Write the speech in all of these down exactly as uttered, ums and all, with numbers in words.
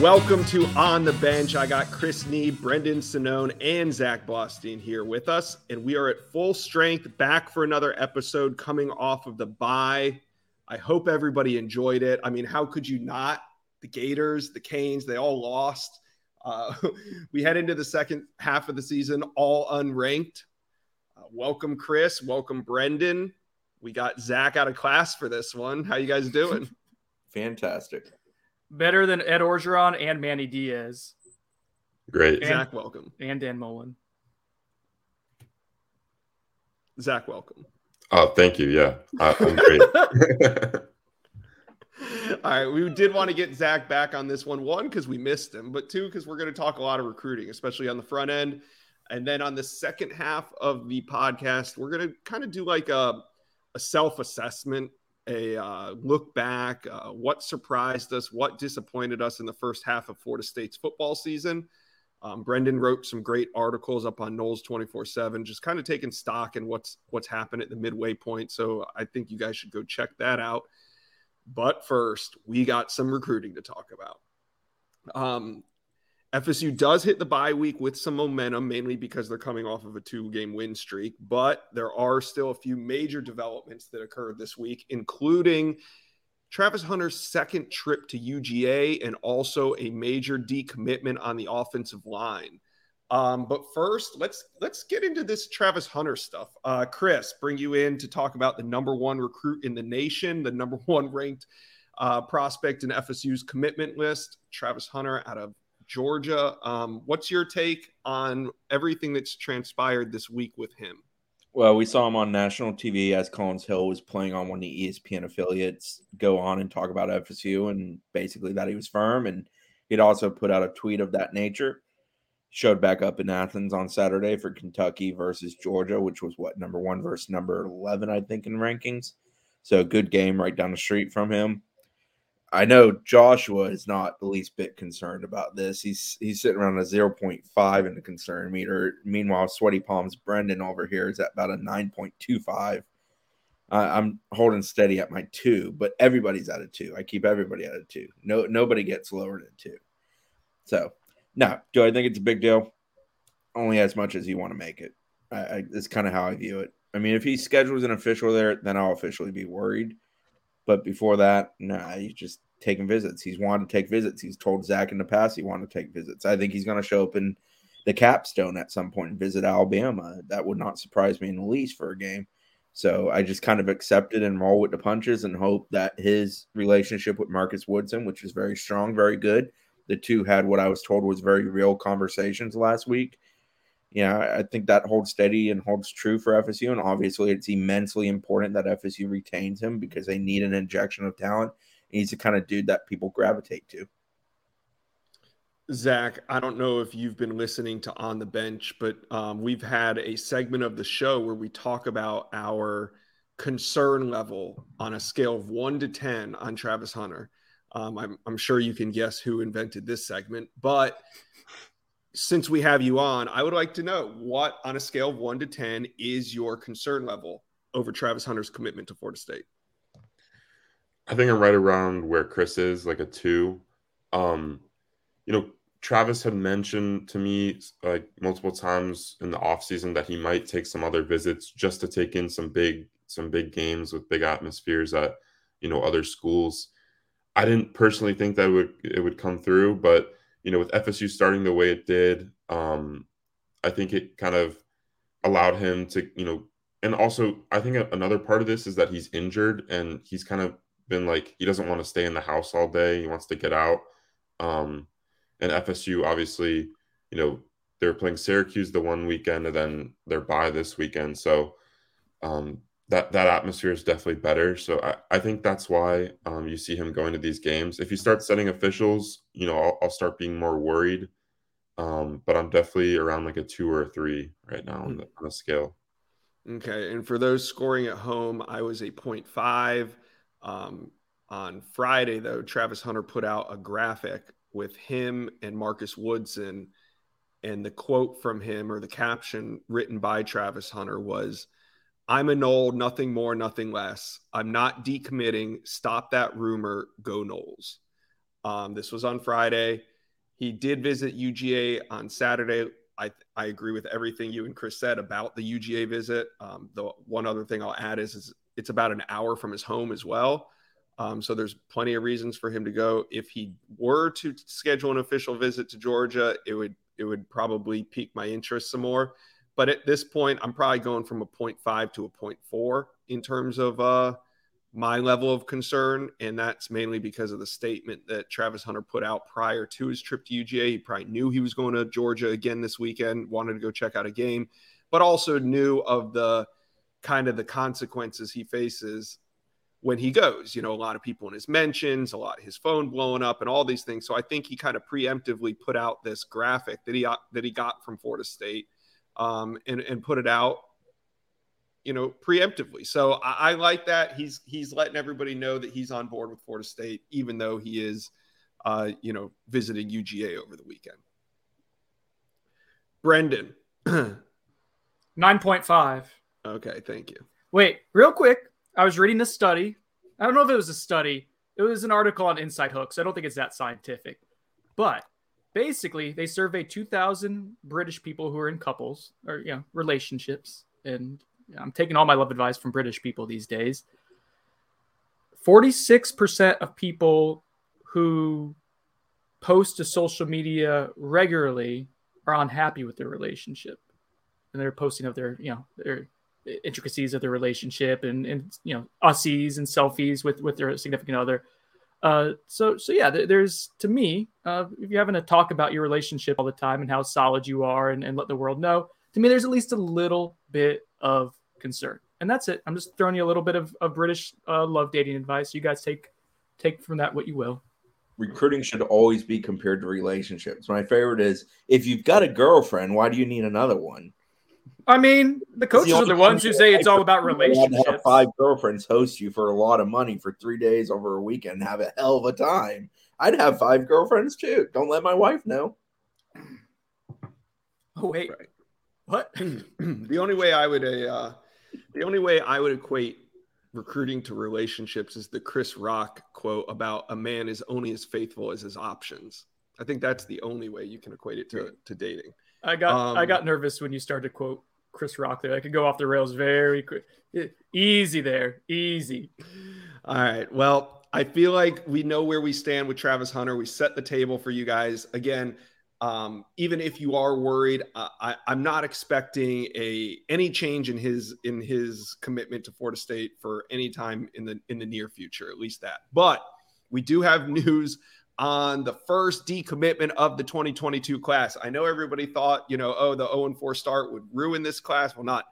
Welcome to On The Bench. I got Chris Nee, Brendan Sinone, and Zach Blostein here with us. And we are at full strength, back for another episode coming off of the bye. I hope everybody enjoyed it. I mean, how could you not? The Gators, the Canes, they all lost. Uh, we head into the second half of the season, all unranked. Uh, welcome, Chris. Welcome, Brendan. We got Zach out of class for this one. How you guys doing? Fantastic. Better than Ed Orgeron and Manny Diaz. Great. And Zach, welcome. And Dan Mullen. Zach, welcome. Oh, thank you. Yeah, I, I'm great. All right. We did want to get Zach back on this one, one, because we missed him, but two, because we're going to talk a lot of recruiting, especially on the front end. And then on the second half of the podcast, we're going to kind of do like a, a self-assessment. A uh, look back, uh, what surprised us, what disappointed us in the first half of Florida State's football season. Um, Brendan wrote some great articles up on Noles two forty-seven, just kind of taking stock in what's what's happened at the midway point. So I think you guys should go check that out. But first, we got some recruiting to talk about. Um, F S U does hit the bye week with some momentum, mainly because they're coming off of a two-game win streak, but there are still a few major developments that occurred this week, including Travis Hunter's second trip to U G A and also a major decommitment on the offensive line. Um, but first, let's let's get into this Travis Hunter stuff. Uh, Chris, bring you in to talk about the number one recruit in the nation, the number one ranked uh, prospect in F S U's commitment list, Travis Hunter out of Georgia. Um, what's your take on everything that's transpired this week with him? Well, we saw him on national T V as Collins Hill was playing on one of the E S P N affiliates, go on and talk about F S U and basically that he was firm. And he'd also put out a tweet of that nature. Showed back up in Athens on Saturday for Kentucky versus Georgia, which was what, number one versus number eleven, I think, in rankings. So good game right down the street from him. I know Joshua is not the least bit concerned about this. He's he's sitting around a zero point five in the concern meter. Meanwhile, Sweaty Palms Brendan over here is at about a nine point two five. Uh, I'm holding steady at my two, but everybody's at a two. I keep everybody at a two. No, nobody gets lower than two. So, no, do I think it's a big deal? Only as much as you want to make it. I, I, that's kind of how I view it. I mean, if he schedules an official there, then I'll officially be worried. But before that, nah, he's just taking visits. He's wanted to take visits. He's told Zach in the past he wanted to take visits. I think he's going to show up in the capstone at some point and visit Alabama. That would not surprise me in the least for a game. So I just kind of accept it and roll with the punches and hope that his relationship with Marcus Woodson, which is very strong, very good. The two had what I was told was very real conversations last week. Yeah, I think that holds steady and holds true for F S U, and obviously it's immensely important that F S U retains him because they need an injection of talent. He's the kind of dude that people gravitate to. Zach, I don't know if you've been listening to On The Bench, but um, we've had a segment of the show where we talk about our concern level on a scale of one to ten on Travis Hunter. Um, I'm, I'm sure you can guess who invented this segment, but since we have you on, I would like to know what, on a scale of one to ten, is your concern level over Travis Hunter's commitment to Florida State? I think I'm right around where Chris is, like a two. Um, you know, Travis had mentioned to me like multiple times in the offseason that he might take some other visits just to take in some big, some big games with big atmospheres at, you know, other schools. I didn't personally think that it would, it would come through, but you know, with F S U starting the way it did, um, I think it kind of allowed him to, you know, and also I think another part of this is that he's injured and he's kind of been like, he doesn't want to stay in the house all day. He wants to get out. Um, and F S U obviously, you know, They were playing Syracuse the one weekend, and then they're bye this weekend. So um, that that atmosphere is definitely better. So I, I think that's why um, you see him going to these games. If you start setting officials, you know, I'll, I'll start being more worried. Um, but I'm definitely around like a two or a three right now on the, on the scale. Okay. And for those scoring at home, I was a point five. Um, on Friday, though, Travis Hunter put out a graphic with him and Marcus Woodson. And the quote from him, or the caption written by Travis Hunter, was, "I'm a Knoll, nothing more, nothing less. I'm not decommitting. Stop that rumor. Go Noles." Um, this was on Friday. He did visit U G A on Saturday. I, I agree with everything you and Chris said about the U G A visit. Um, the one other thing I'll add is, is it's about an hour from his home as well. Um, so there's plenty of reasons for him to go. If he were to schedule an official visit to Georgia, it would it would probably pique my interest some more. But at this point, I'm probably going from a point five to a point four in terms of uh, my level of concern. And that's mainly because of the statement that Travis Hunter put out prior to his trip to U G A. He probably knew he was going to Georgia again this weekend, wanted to go check out a game, but also knew of the kind of the consequences he faces when he goes. You know, a lot of people in his mentions, a lot, his phone blowing up and all these things. So I think he kind of preemptively put out this graphic that he, that he got from Florida State um, and, and put it out, you know, preemptively. So I, I like that. He's, he's letting everybody know that he's on board with Florida State, even though he is, uh, you know, visiting U G A over the weekend. Brendan. nine point five. Okay. Thank you. Wait, real quick. I was reading this study. I don't know if it was a study. It was an article on Inside Hooks. I don't think it's that scientific. But basically, they surveyed two thousand British people who are in couples or, you know, relationships. And I'm taking all my love advice from British people these days. forty-six percent of people who post to social media regularly are unhappy with their relationship. And they're posting of their, you know, their intricacies of their relationship and, and, you know, ussies and selfies with, with their significant other. Uh, so, so yeah, there, there's, to me, uh, if you're having a talk about your relationship all the time and how solid you are and, and let the world know, to me, there's at least a little bit of concern. And that's it. I'm just throwing you a little bit of, of British uh, love dating advice. You guys take, take from that what you will. Recruiting should always be compared to relationships. My favorite is, if you've got a girlfriend, why do you need another one? I mean, the coaches the are the ones who say it's all about relationships. Have five girlfriends host you for a lot of money for three days over a weekend and have a hell of a time. I'd have five girlfriends too. Don't let my wife know. Oh wait, right. What? The only way I would uh, the only way I would equate recruiting to relationships is the Chris Rock quote about a man is only as faithful as his options. I think that's the only way you can equate it to to dating. I got um, I got nervous when you started to quote Chris Rock there. I could go off the rails very quick. Easy there. Easy. All right. Well, I feel like we know where we stand with Travis Hunter. We set the table for you guys. Again, um, even if you are worried, uh, I, I'm not expecting a any change in his in his commitment to Florida State for any time in the in the near future, at least that. But we do have news on the first decommitment of the twenty twenty-two class. I know everybody thought, you know, oh, the oh and four start would ruin this class. Well, not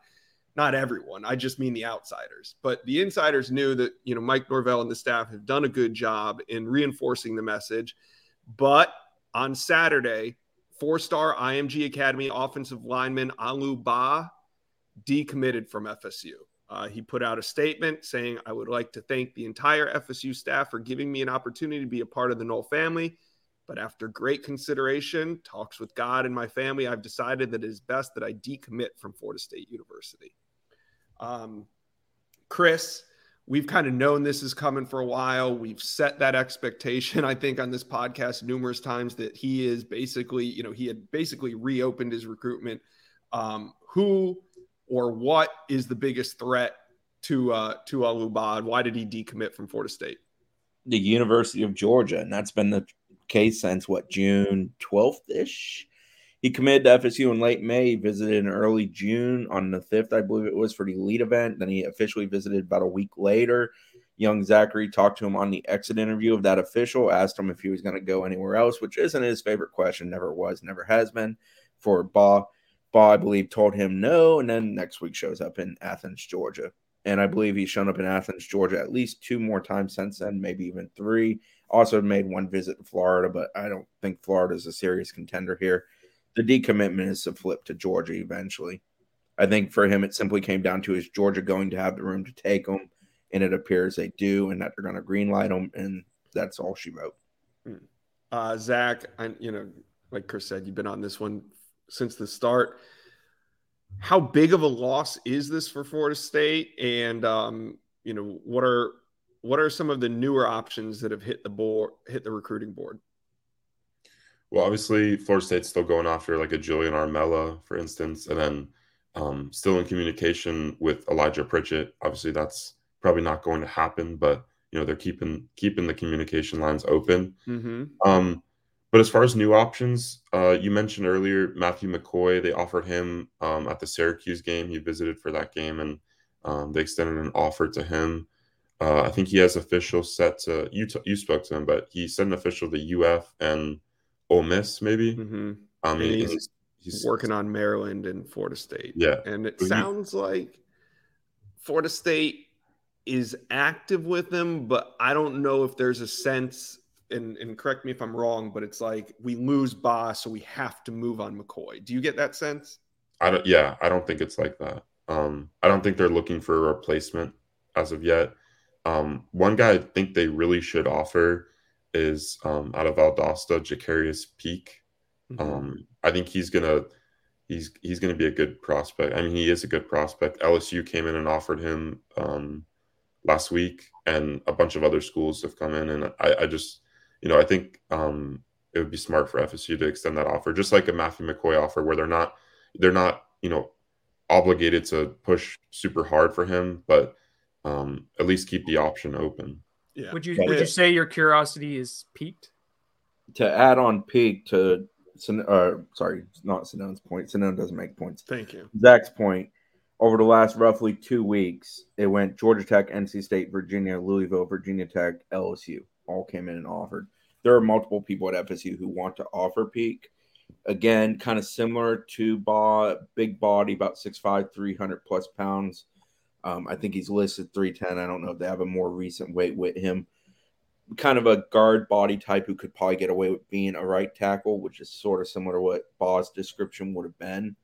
not everyone. I just mean the outsiders. But the insiders knew that, you know, Mike Norvell and the staff have done a good job in reinforcing the message. But on Saturday, four-star I M G Academy offensive lineman Alou Ba decommitted from F S U. Uh, he put out a statement saying, "I would like to thank the entire F S U staff for giving me an opportunity to be a part of the Knoll family. But after great consideration, talks with God and my family, I've decided that it is best that I decommit from Florida State University." Um, Chris, we've kind of known this is coming for a while. We've set that expectation, I think, on this podcast numerous times that he is basically, you know, he had basically reopened his recruitment. Um, who... Or what is the biggest threat to uh, to Alou Ba? Why did he decommit from Florida State? The University of Georgia, and that's been the case since, what, June twelfth-ish? He committed to F S U in late May, visited in early June on the fifth, I believe it was, for the elite event. Then he officially visited about a week later. Young Zachary talked to him on the exit interview of that official, asked him if he was going to go anywhere else, which isn't his favorite question, never was, never has been. for Ba. Ba, I believe, told him no, and then next week shows up in Athens, Georgia. And I believe he's shown up in Athens, Georgia at least two more times since then, maybe even three. Also made one visit to Florida, but I don't think Florida is a serious contender here. The decommitment is to flip to Georgia eventually. I think for him it simply came down to, is Georgia going to have the room to take him? And it appears they do, and that they're going to greenlight him, and that's all she wrote. Uh, Zach, I, you know, like Chris said, you've been on this one since the start. How big of a loss is this for Florida State? And, um, you know, what are what are some of the newer options that have hit the board, hit the recruiting board? Well, obviously, Florida State's still going after like a Julian Armella, for instance, and then um, still in communication with Elijah Pritchett. Obviously, that's probably not going to happen, but, you know, they're keeping keeping the communication lines open. Mm-hmm. Um, But as far as new options, uh, you mentioned earlier Matthew McCoy. They offered him um, at the Syracuse game. He visited for that game, and um, they extended an offer to him. Uh, I think he has official set to you. T- you spoke to him, but he sent an official to U F and Ole Miss, maybe. Mm-hmm. Um, and he, he's, and he's working on Maryland and Florida State. Yeah, and it but sounds he, like Florida State is active with him, but I don't know if there's a sense. And, and correct me if I'm wrong, but it's like we lose Ba, so we have to move on McCoy. Do you get that sense? I don't. Yeah, I don't think it's like that. Um, I don't think they're looking for a replacement as of yet. Um, one guy I think they really should offer is um, out of Valdosta, Jacarius Peak. Mm-hmm. Um, I think he's gonna he's he's gonna be a good prospect. I mean, he is a good prospect. L S U came in and offered him um, last week, and a bunch of other schools have come in, and I, I just. You know, I think um, it would be smart for F S U to extend that offer, just like a Matthew McCoy offer, where they're not, they're not, you know, obligated to push super hard for him, but um, at least keep the option open. Yeah. Would you would you say your curiosity is piqued? To add on Peak to, uh, sorry, not Sinone's point. Sinone doesn't make points. Thank you. Zach's point. Over the last roughly two weeks, it went Georgia Tech, N C State, Virginia, Louisville, Virginia Tech, L S U. All came in and offered. There are multiple people at F S U who want to offer Peak. Again, kind of similar to Ba, big body, about six five, three hundred plus pounds. Um, I think he's listed three ten. I don't know if they have a more recent weight with him. Kind of a guard body type who could probably get away with being a right tackle, which is sort of similar to what Ba's description would have been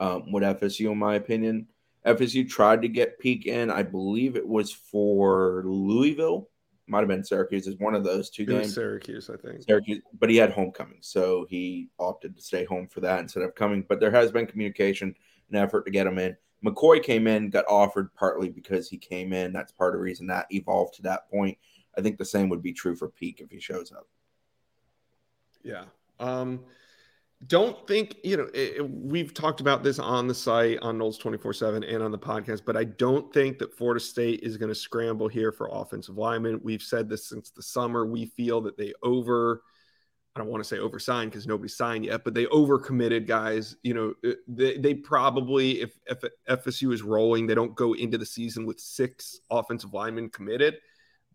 um, with F S U, in my opinion. F S U tried to get Peak in. I believe it was for Louisville. Might have been Syracuse. Is one of those two games. Syracuse, I think. Syracuse, but he had homecoming, so he opted to stay home for that instead of coming. But there has been communication and effort to get him in. McCoy came in, got offered partly because he came in. That's part of the reason that evolved to that point. I think the same would be true for Peak if he shows up. Yeah. Um, don't think, you know, it, it, we've talked about this on the site, on Noles two forty-seven and on the podcast, but I don't think that Florida State is going to scramble here for offensive linemen. We've said this since the summer. We feel that they over, I don't want to say oversigned because nobody signed yet, but they overcommitted guys. You know, they, they probably, if, if F S U is rolling, they don't go into the season with six offensive linemen committed,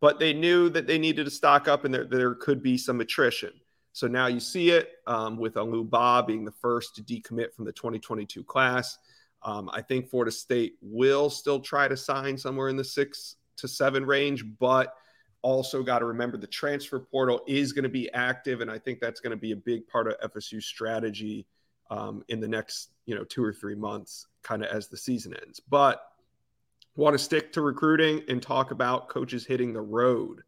but they knew that they needed to stock up and there, there could be some attrition. So now you see it um, with Alou Ba being the first to decommit from the twenty twenty-two class. Um, I think Florida State will still try to sign somewhere in the six to seven range, but also got to remember the transfer portal is going to be active. And I think that's going to be a big part of F S U's strategy um, in the next, you know, two or three months, kind of as the season ends. But want to stick to recruiting and talk about coaches hitting the road.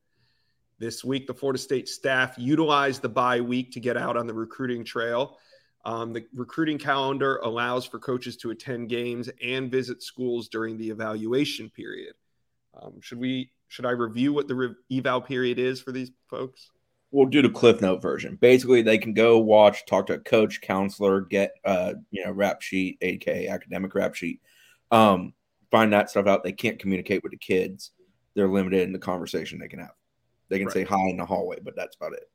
This week, the Florida State staff utilized the bye week to get out on the recruiting trail. Um, the recruiting calendar allows for coaches to attend games and visit schools during the evaluation period. Um, should we? Should I review what the re- eval period is for these folks? We'll do the Cliff Note version. Basically, they can go watch, talk to a coach, counselor, get uh, you know, rap sheet, A K A academic rap sheet, um, find that stuff out. They can't communicate with the kids. They're limited in the conversation they can have. They can right. say hi in the hallway, but that's about it.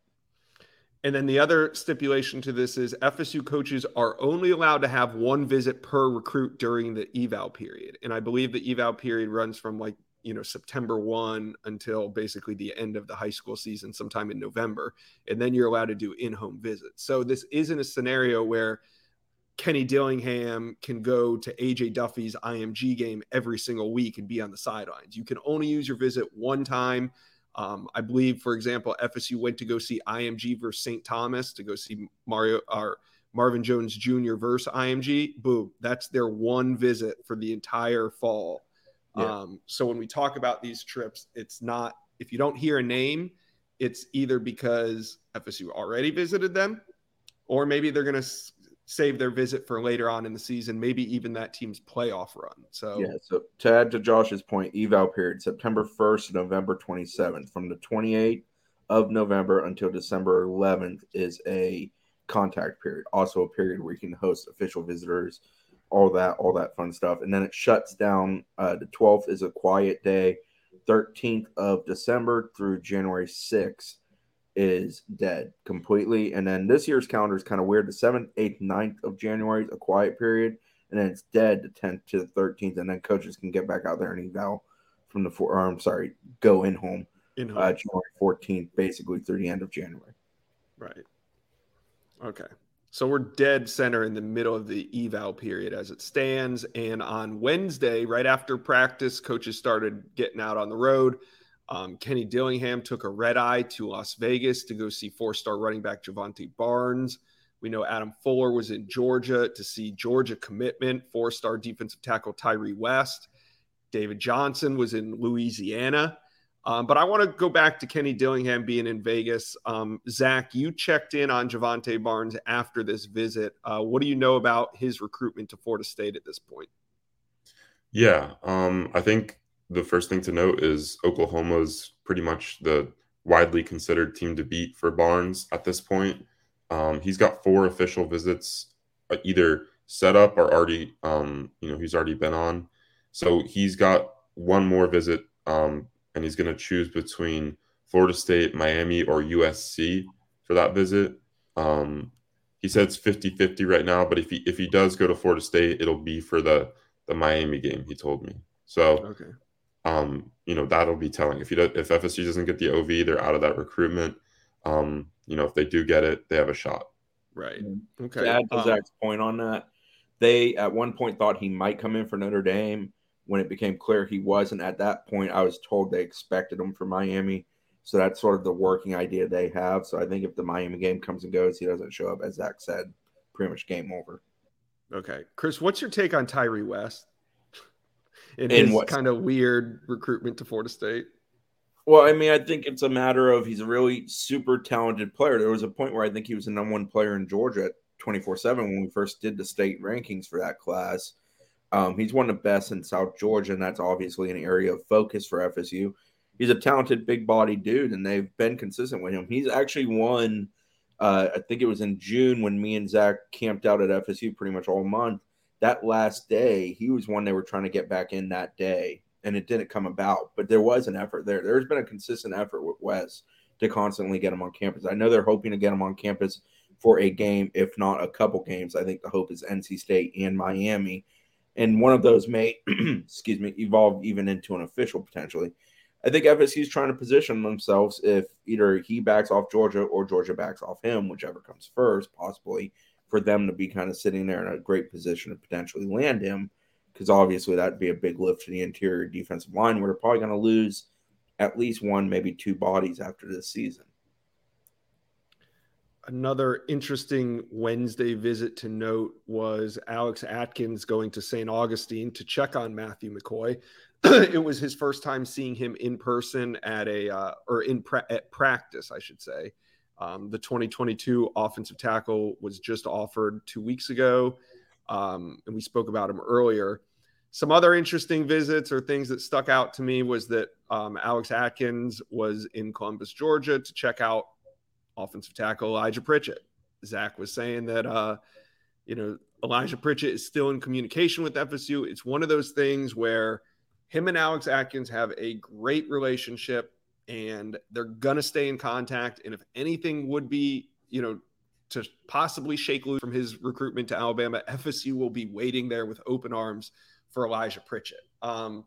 And then the other stipulation to this is F S U coaches are only allowed to have one visit per recruit during the eval period. And I believe the eval period runs from like, you know, September first until basically the end of the high school season, sometime in November. And then you're allowed to do in-home visits. So this isn't a scenario where Kenny Dillingham can go to A J Duffy's I M G game every single week and be on the sidelines. You can only use your visit one time. Um, I believe, for example, F S U went to go see I M G versus Saint Thomas to go see Mario or Marvin Jones Junior versus I M G. Boom. That's their one visit for the entire fall. Yeah. Um, so when we talk about these trips, it's not, if you don't hear a name, it's either because F S U already visited them, or maybe they're going to s- save their visit for later on in the season, maybe even that team's playoff run. So yeah. So to add to Josh's point, eval period, September first to November twenty-seventh, from the twenty-eighth of November until December eleventh is a contact period. Also a period where you can host official visitors, all that, all that fun stuff. And then it shuts down. Uh, the twelfth is a quiet day. thirteenth of December through January sixth is dead completely. And then this year's calendar is kind of weird. The seventh, eighth, ninth of January is a quiet period. And then it's dead the tenth to the thirteenth. And then coaches can get back out there and eval from the four, or I'm sorry, go in home, in home. Uh, January fourteenth, basically through the end of January. Right. Okay. So we're dead center in the middle of the eval period as it stands. And on Wednesday, right after practice, coaches started getting out on the road. Um, Kenny Dillingham took a red eye to Las Vegas to go see four-star running back Javonte Barnes. We know Adam Fuller was in Georgia to see Georgia commitment, four-star defensive tackle Tyree West. David Johnson was in Louisiana. Um, but I want to go back to Kenny Dillingham being in Vegas. Um, Zach, you checked in on Javonte Barnes after this visit. Uh, what do you know about his recruitment to Florida State at this point? Yeah, um, I think the first thing to note is Oklahoma's pretty much the widely considered team to beat for Barnes at this point. Um, he's got four official visits, uh, either set up or already, um, you know, he's already been on. So he's got one more visit. Um, And he's going to choose between Florida State, Miami, or U S C for that visit. Um, he said it's fifty-fifty right now, but if he if he does go to Florida State, it'll be for the, the Miami game, he told me. So, okay. um, you know, that'll be telling. If he does, if F S U doesn't get the O V, they're out of that recruitment. Um, you know, if they do get it, they have a shot. Right. Okay. To add to um, Zach's point on that, they at one point thought he might come in for Notre Dame. When it became clear he wasn't at that point, I was told they expected him for Miami. So that's sort of the working idea they have. So I think if the Miami game comes and goes, he doesn't show up, as Zach said, pretty much game over. Okay. Chris, what's your take on Tyree West? It is kind of weird recruitment to Florida State. Well, I mean, I think it's a matter of he's a really super talented player. There was a point where I think he was the number one player in Georgia at twenty-four seven when we first did the state rankings for that class. Um, he's one of the best in South Georgia, and that's obviously an area of focus for F S U. He's a talented, big-bodied dude, and they've been consistent with him. He's actually won, uh, I think it was in June when me and Zach camped out at F S U pretty much all month. That last day, he was one they were trying to get back in that day, and it didn't come about. But there was an effort there. There's been a consistent effort with Wes to constantly get him on campus. I know they're hoping to get him on campus for a game, if not a couple games. I think the hope is N C State and Miami. And one of those may, excuse me, evolve even into an official potentially. I think F S U is trying to position themselves if either he backs off Georgia or Georgia backs off him, whichever comes first, possibly, for them to be kind of sitting there in a great position to potentially land him, because obviously that would be a big lift to the interior defensive line, where they're probably going to lose at least one, maybe two bodies after this season. Another interesting Wednesday visit to note was Alex Atkins going to Saint Augustine to check on Matthew McCoy. It was his first time seeing him in person at a uh, or in pra- at practice, I should say. Um, the twenty twenty-two offensive tackle was just offered two weeks ago, um, and we spoke about him earlier. Some other interesting visits or things that stuck out to me was that um, Alex Atkins was in Columbus, Georgia, to check out offensive tackle Elijah Pritchett. Zach was saying that, uh, you know, Elijah Pritchett is still in communication with F S U. It's one of those things where him and Alex Atkins have a great relationship and they're going to stay in contact. And if anything would be, you know, to possibly shake loose from his recruitment to Alabama, F S U will be waiting there with open arms for Elijah Pritchett. Um,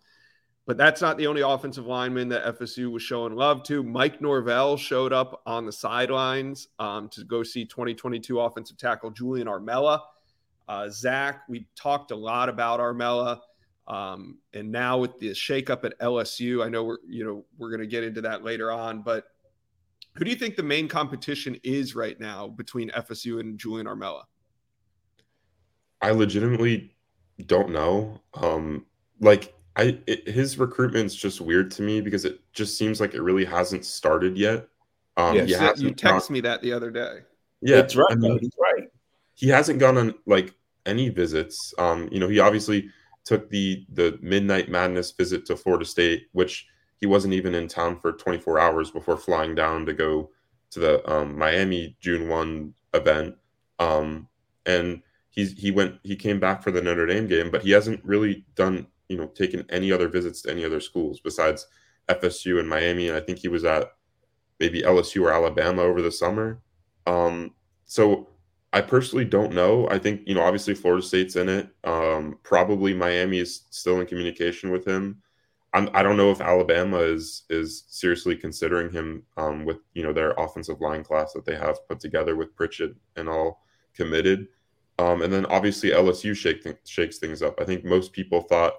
But that's not the only offensive lineman that F S U was showing love to. Mike Norvell showed up on the sidelines um, to go see twenty twenty-two offensive tackle Julian Armella. Uh, Zach, we talked a lot about Armella. Um, and now with the shakeup at L S U, I know we're, you know, we're going to get into that later on, but who do you think the main competition is right now between F S U and Julian Armella? I legitimately don't know. Um, like I, it, his recruitment's just weird to me because it just seems like it really hasn't started yet. Um, yes, that, you texted me that the other day. Yeah, that's right. I mean, that's right. He hasn't gone on like any visits. Um, you know, he obviously took the the Midnight Madness visit to Florida State, which he wasn't even in town for twenty-four hours before flying down to go to the um, Miami June first event. Um, and he's he went he came back for the Notre Dame game, but he hasn't really done you know taken any other visits to any other schools besides F S U and Miami. And I think he was at maybe L S U or Alabama over the summer. Um, so I personally don't know. I think, you know, obviously Florida State's in it. Um, probably Miami is still in communication with him. I'm, I don't know if Alabama is is seriously considering him um, with, you know, their offensive line class that they have put together with Pritchett and all committed. Um, and then obviously L S U shake th- shakes things up. I think most people thought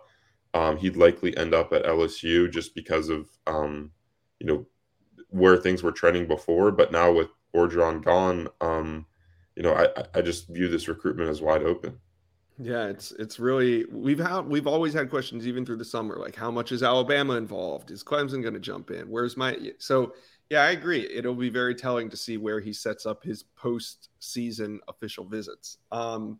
um, he'd likely end up at L S U just because of, um, you know, where things were trending before, but now with Orgeron gone, um, you know, I, I just view this recruitment as wide open. Yeah, it's it's really we've had we've always had questions even through the summer, like how much is Alabama involved? Is Clemson going to jump in? Where's my so? Yeah, I agree. It'll be very telling to see where he sets up his post-season official visits. Um,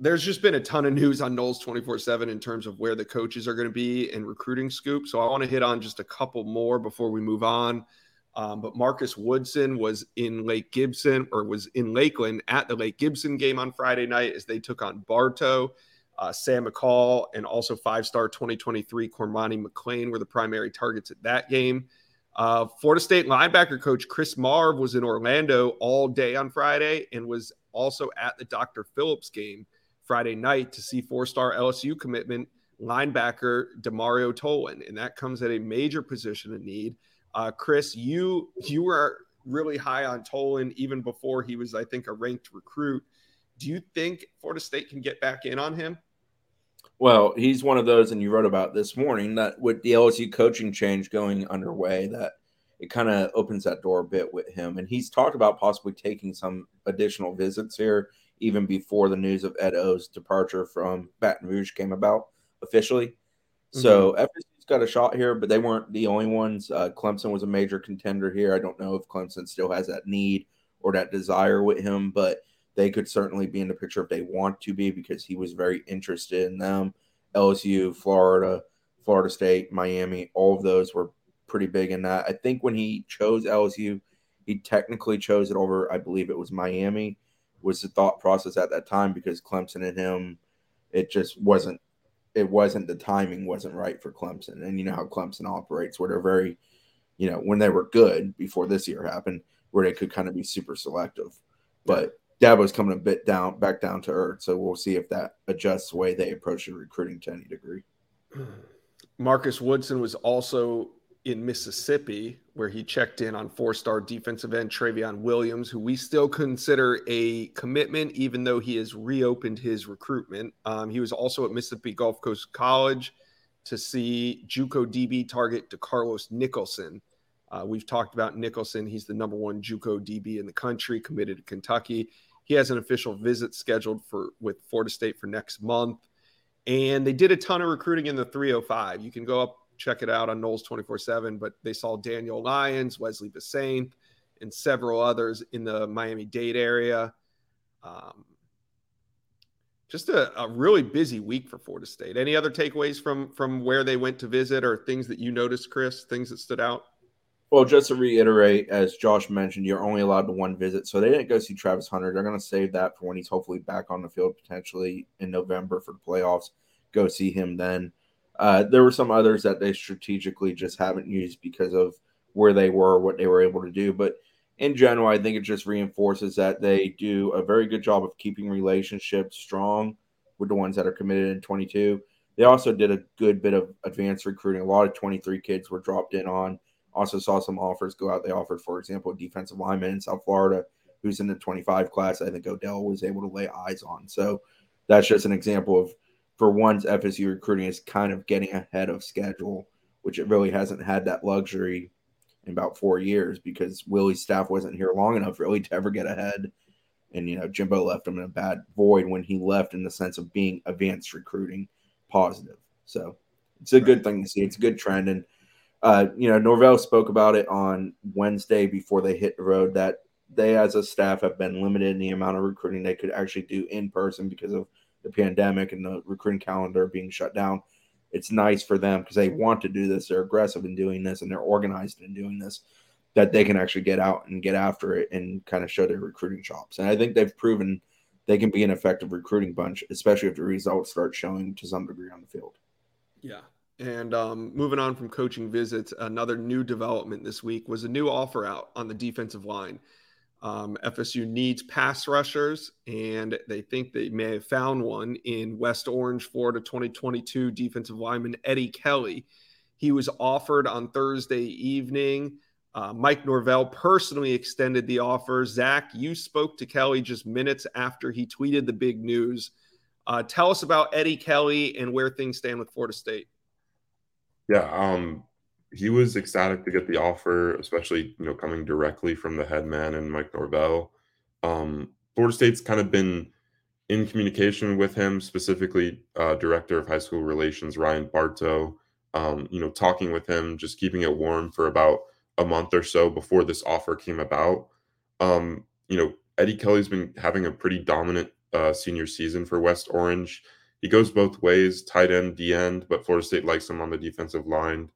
there's just been a ton of news on Noles two forty-seven in terms of where the coaches are going to be and recruiting scoop. So I want to hit on just a couple more before we move on. Um, but Marcus Woodson was in Lake Gibson or was in Lakeland at the Lake Gibson game on Friday night as they took on Bartow. Uh, Sam McCall and also five-star twenty twenty-three Cormani McLean were the primary targets at that game. Uh, Florida State linebacker coach Chris Marv was in Orlando all day on Friday and was also at the Doctor Phillips game Friday night to see four-star L S U commitment linebacker DeMario Tolan. And that comes at a major position of need. Uh, Chris, you you were really high on Tolan even before he was, I think, a ranked recruit. Do you think Florida State can get back in on him? Well, he's one of those, and you wrote about this morning, that with the L S U coaching change going underway, that it kind of opens that door a bit with him. And he's talked about possibly taking some additional visits here, even before the news of Ed O's departure from Baton Rouge came about officially. Mm-hmm. So F S U's got a shot here, but they weren't the only ones. Uh, Clemson was a major contender here. I don't know if Clemson still has that need or that desire with him, but they could certainly be in the picture if they want to be because he was very interested in them. L S U, Florida, Florida State, Miami, all of those were pretty big in that. I think when he chose L S U, he technically chose it over, I believe it was Miami, was the thought process at that time because Clemson and him, it just wasn't. It wasn't the timing wasn't right for Clemson. And you know how Clemson operates where they're very, you know, when they were good before this year happened, where they could kind of be super selective. But Dabo's coming a bit down back down to earth. So we'll see if that adjusts the way they approach the recruiting to any degree. Marcus Woodson was also in Mississippi where he checked in on four-star defensive end Travion Williams, who we still consider a commitment, even though he has reopened his recruitment. Um, he was also at Mississippi Gulf Coast College to see JUCO D B target DeCarlos Nicholson. Uh, we've talked about Nicholson. He's the number one JUCO D B in the country, committed to Kentucky. He has an official visit scheduled for with Florida State for next month. And they did a ton of recruiting in the three oh five. You can go up, check it out on Noles two forty-seven, but they saw Daniel Lyons, Wesley Bassaint, and several others in the Miami-Dade area. Um, just a, a really busy week for Florida State. Any other takeaways from, from where they went to visit or things that you noticed, Chris, things that stood out? Well, just to reiterate, as Josh mentioned, you're only allowed to one visit. So they didn't go see Travis Hunter. They're going to save that for when he's hopefully back on the field potentially in November for the playoffs. Go see him then. Uh, there were some others that they strategically just haven't used because of where they were, what they were able to do. But in general, I think it just reinforces that they do a very good job of keeping relationships strong with the ones that are committed in twenty-two. They also did a good bit of advanced recruiting. A lot of twenty-three kids were dropped in on. Also saw some offers go out. They offered, for example, a defensive lineman in South Florida who's in the twenty-five class, I think Odell was able to lay eyes on. So that's just an example of, for once, F S U recruiting is kind of getting ahead of schedule, which it really hasn't had that luxury in about four years because Willie's staff wasn't here long enough really to ever get ahead. And, you know, Jimbo left him in a bad void when he left in the sense of being advanced recruiting positive. So it's a good thing to see. It's a good trend. And, uh, you know, Norvell spoke about it on Wednesday before they hit the road that they as a staff have been limited in the amount of recruiting they could actually do in person because of the pandemic and the recruiting calendar being shut down. It's nice for them because they want to do this. They're aggressive in doing this and they're organized in doing this, that they can actually get out and get after it and kind of show their recruiting chops. And I think they've proven they can be an effective recruiting bunch, especially if the results start showing to some degree on the field. Yeah. And um, moving on from coaching visits, another new development this week was a new offer out on the defensive line. Um, F S U needs pass rushers, and they think they may have found one in West Orange, Florida, twenty twenty-two defensive lineman Eddie Kelly. He was offered on Thursday evening. Uh, Mike Norvell personally extended the offer. Zach, you spoke to Kelly just minutes after he tweeted the big news. Uh, tell us about Eddie Kelly and where things stand with Florida State. Yeah, um, he was ecstatic to get the offer, especially, you know, coming directly from the head man and Mike Norvell. Um, Florida State's kind of been in communication with him, specifically uh, Director of High School Relations Ryan Bartow, um, you know, talking with him, just keeping it warm for about a month or so before this offer came about. Um, you know, Eddie Kelly's been having a pretty dominant uh, senior season for West Orange. He goes both ways, tight end, D end, but Florida State likes him on the defensive line.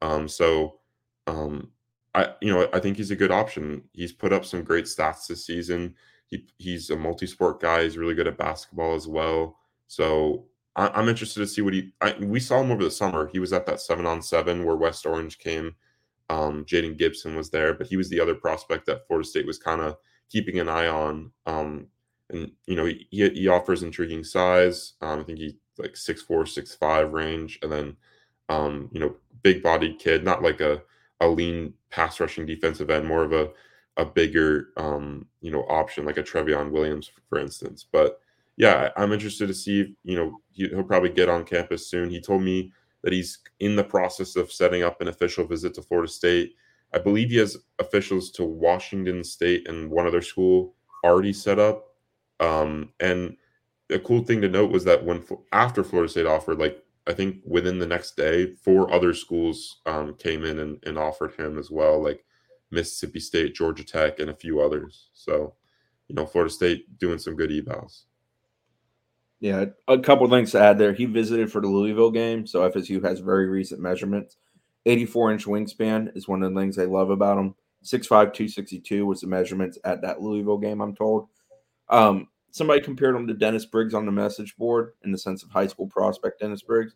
Um, so, um, I, you know, I think he's a good option. He's put up some great stats this season. He he's a multi-sport guy. He's really good at basketball as well. So I, I'm interested to see what he, I, we saw him over the summer. He was at that seven on seven where West Orange came. Um, Jaden Gibson was there, but he was the other prospect that Florida State was kind of keeping an eye on. Um, and, you know, he, he offers intriguing size. Um, I think he's like six four, six five range. And then, um, you know, big bodied kid, not like a, a lean pass rushing defensive end, more of a, a bigger, um, you know, option like a Travion Williams, for instance. But yeah, I'm interested to see if, you know, he, he'll probably get on campus soon. He told me that he's in the process of setting up an official visit to Florida State. I believe he has officials to Washington State and one other school already set up. Um, and a cool thing to note was that when after Florida State offered, like I think within the next day, four other schools um, came in and, and offered him as well, like Mississippi State, Georgia Tech, and a few others. So, you know, Florida State doing some good evals. Yeah, a couple things to add there. He visited for the Louisville game, so F S U has very recent measurements. eighty-four inch wingspan is one of the things I love about him. six five, two sixty-two was the measurements at that Louisville game, I'm told. Um, somebody compared him to Dennis Briggs on the message board in the sense of high school prospect Dennis Briggs.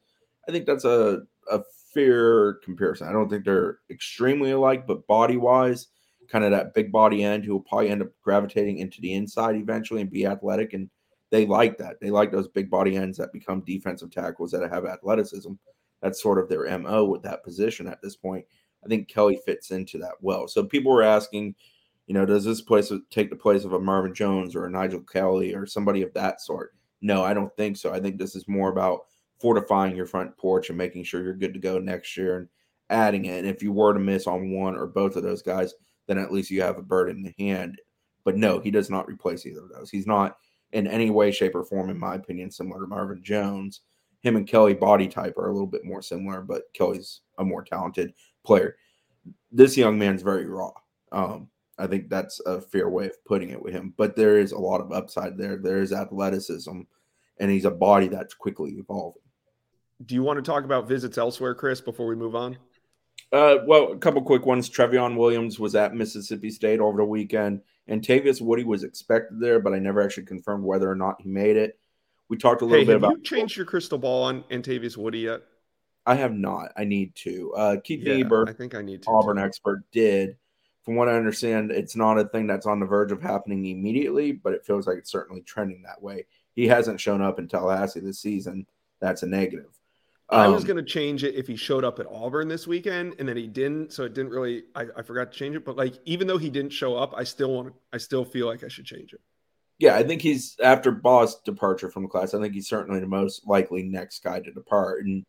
I think that's a, a fair comparison. I don't think they're extremely alike, but body-wise, kind of that big body end who will probably end up gravitating into the inside eventually and be athletic, and they like that. They like those big body ends that become defensive tackles that have athleticism. That's sort of their M O with that position at this point. I think Kelly fits into that well. So people were asking, you know, does this place take the place of a Marvin Jones or a Nigel Kelly or somebody of that sort? No, I don't think so. I think this is more about fortifying your front porch and making sure you're good to go next year and adding it. And if you were to miss on one or both of those guys, then at least you have a bird in the hand. But no, he does not replace either of those. He's not in any way, shape, or form, in my opinion, similar to Marvin Jones. Him and Kelly body type are a little bit more similar, but Kelly's a more talented player. This young man's very raw. Um, I think that's a fair way of putting it with him, but there is a lot of upside there. There is athleticism, and he's a body that's quickly evolving. Do you want to talk about visits elsewhere, Chris, before we move on? Uh, well, a couple quick ones. Travion Williams was at Mississippi State over the weekend. And Tavius Woody was expected there, but I never actually confirmed whether or not he made it. We talked a little hey, bit have about. Have you changed your crystal ball on Antavius Woody yet? I have not. I need to. Uh, Keith yeah, Niebuhr, I think I need to, Auburn too. Expert, did. From what I understand, it's not a thing that's on the verge of happening immediately, but it feels like it's certainly trending that way. He hasn't shown up in Tallahassee this season. That's a negative. Um, I was going to change it if he showed up at Auburn this weekend, and then he didn't, so it didn't really I, – I forgot to change it. But, like, even though he didn't show up, I still want – I still feel like I should change it. Yeah, I think he's – after Baugh's departure from class, I think he's certainly the most likely next guy to depart. And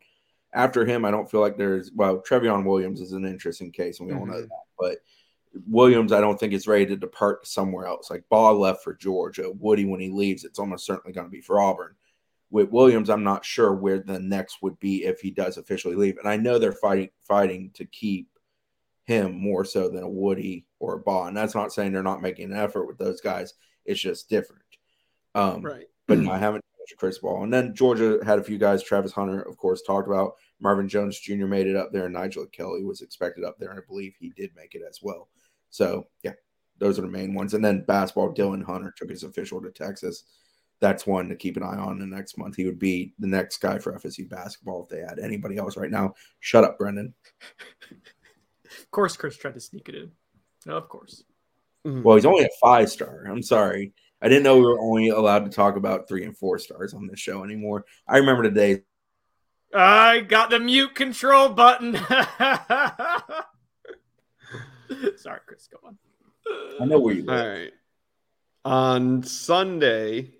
after him, I don't feel like there's – well, Travion Williams is an interesting case, and we all mm-hmm. know that. But Williams, I don't think, is ready to depart somewhere else. Like, Baugh left for Georgia. Woody, when he leaves, it's almost certainly going to be for Auburn. With Williams, I'm not sure where the next would be if he does officially leave. And I know they're fighting fighting to keep him more so than a Woody or a Baugh. And that's not saying they're not making an effort with those guys. It's just different. Um, right. But no, I haven't touched Chris Ball. And then Georgia had a few guys. Travis Hunter, of course, talked about. Marvin Jones Junior made it up there. And Nigel Kelly was expected up there. And I believe he did make it as well. So, yeah, those are the main ones. And then basketball, Dylan Hunter took his official to Texas. That's one to keep an eye on the next month. He would be the next guy for F S U basketball if they had anybody else right now. Shut up, Brendan. Of course, Chris tried to sneak it in. No, of course. Well, he's only a five-star. I'm sorry. I didn't know we were only allowed to talk about three and four stars on this show anymore. I remember today. I got the mute control button. Sorry, Chris. Go on. I know where you live. All right. On Sunday,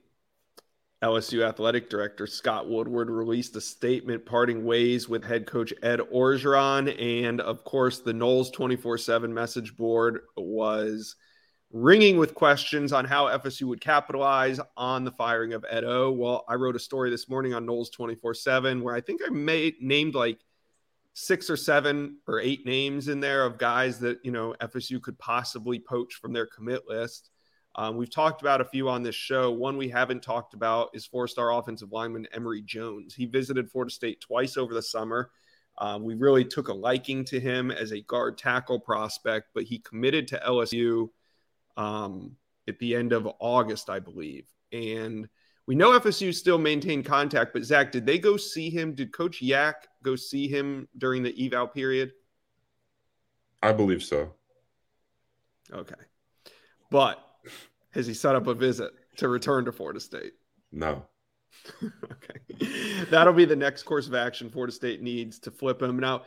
L S U athletic director Scott Woodward released a statement parting ways with head coach Ed Orgeron. And, of course, the Noles two forty-seven message board was ringing with questions on how F S U would capitalize on the firing of Ed O. Well, I wrote a story this morning on Noles two forty-seven where I think I made, named like six or seven or eight names in there of guys that, you know, F S U could possibly poach from their commit list. Um, we've talked about a few on this show. One we haven't talked about is four-star offensive lineman Emory Jones. He visited Florida State twice over the summer. Um, we really took a liking to him as a guard tackle prospect, but he committed to L S U um, at the end of August, I believe. And we know F S U still maintained contact, but Zach, did they go see him? Did Coach Yak go see him during the eval period? I believe so. Okay. But has he set up a visit to return to Florida State? No. Okay. That'll be the next course of action Florida State needs to flip him. Now,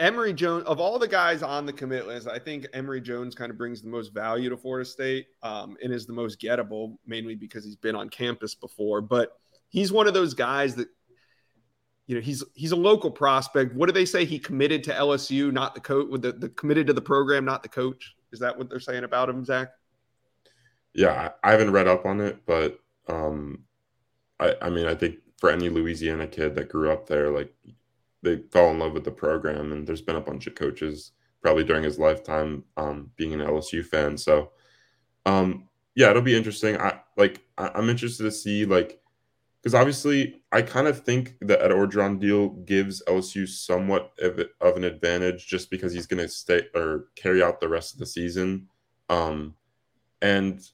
Emory Jones, of all the guys on the commit list, I think Emory Jones kind of brings the most value to Florida State um, and is the most gettable, mainly because he's been on campus before. But he's one of those guys that, you know, he's he's a local prospect. What do they say? He committed to L S U, not the coach. The, the committed to the program, not the coach. Is that what they're saying about him, Zach? Yeah, I haven't read up on it, but um, I, I mean, I think for any Louisiana kid that grew up there, like they fell in love with the program, and there's been a bunch of coaches probably during his lifetime um, being an L S U fan. So, um, yeah, it'll be interesting. I like I, I'm interested to see like because obviously I kind of think the Ed Orgeron deal gives L S U somewhat of, of an advantage just because he's going to stay or carry out the rest of the season, um, and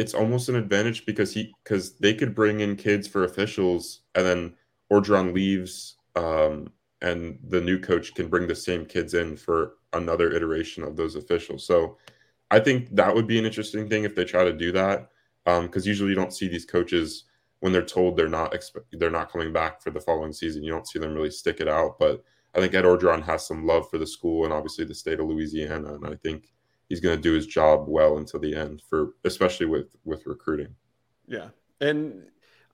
it's almost an advantage because he because they could bring in kids for officials and then Orgeron leaves um, and the new coach can bring the same kids in for another iteration of those officials. So I think that would be an interesting thing if they try to do that because um, usually you don't see these coaches when they're told they're not expe- they're not coming back for the following season. You don't see them really stick it out. But I think Ed Orgeron has some love for the school and obviously the state of Louisiana, and I think he's going to do his job well until the end, for especially with, with recruiting. Yeah, and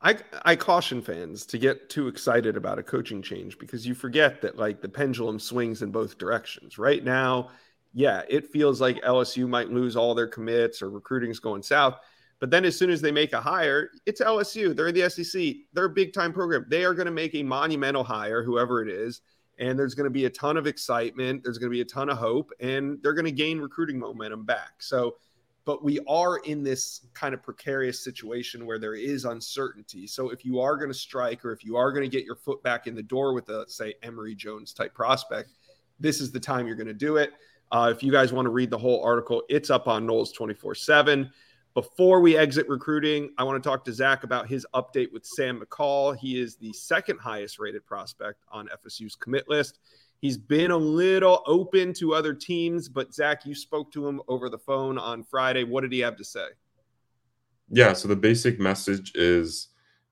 I I caution fans to get too excited about a coaching change because you forget that like the pendulum swings in both directions. Right now, yeah, it feels like L S U might lose all their commits or recruiting's going south. But then as soon as they make a hire, it's L S U. They're in the S E C. They're a big-time program. They are going to make a monumental hire, whoever it is. And there's going to be a ton of excitement. There's going to be a ton of hope, and they're going to gain recruiting momentum back. So, but we are in this kind of precarious situation where there is uncertainty. So if you are going to strike, or if you are going to get your foot back in the door with a, say, Emory Jones type prospect, this is the time you're going to do it. Uh, if you guys want to read the whole article, it's up on Noles two forty-seven. Before we exit recruiting, I want to talk to Zach about his update with Sam McCall. He is the second highest rated prospect on F S U's commit list. He's been a little open to other teams, but Zach, you spoke to him over the phone on Friday. What did he have to say? Yeah, so the basic message is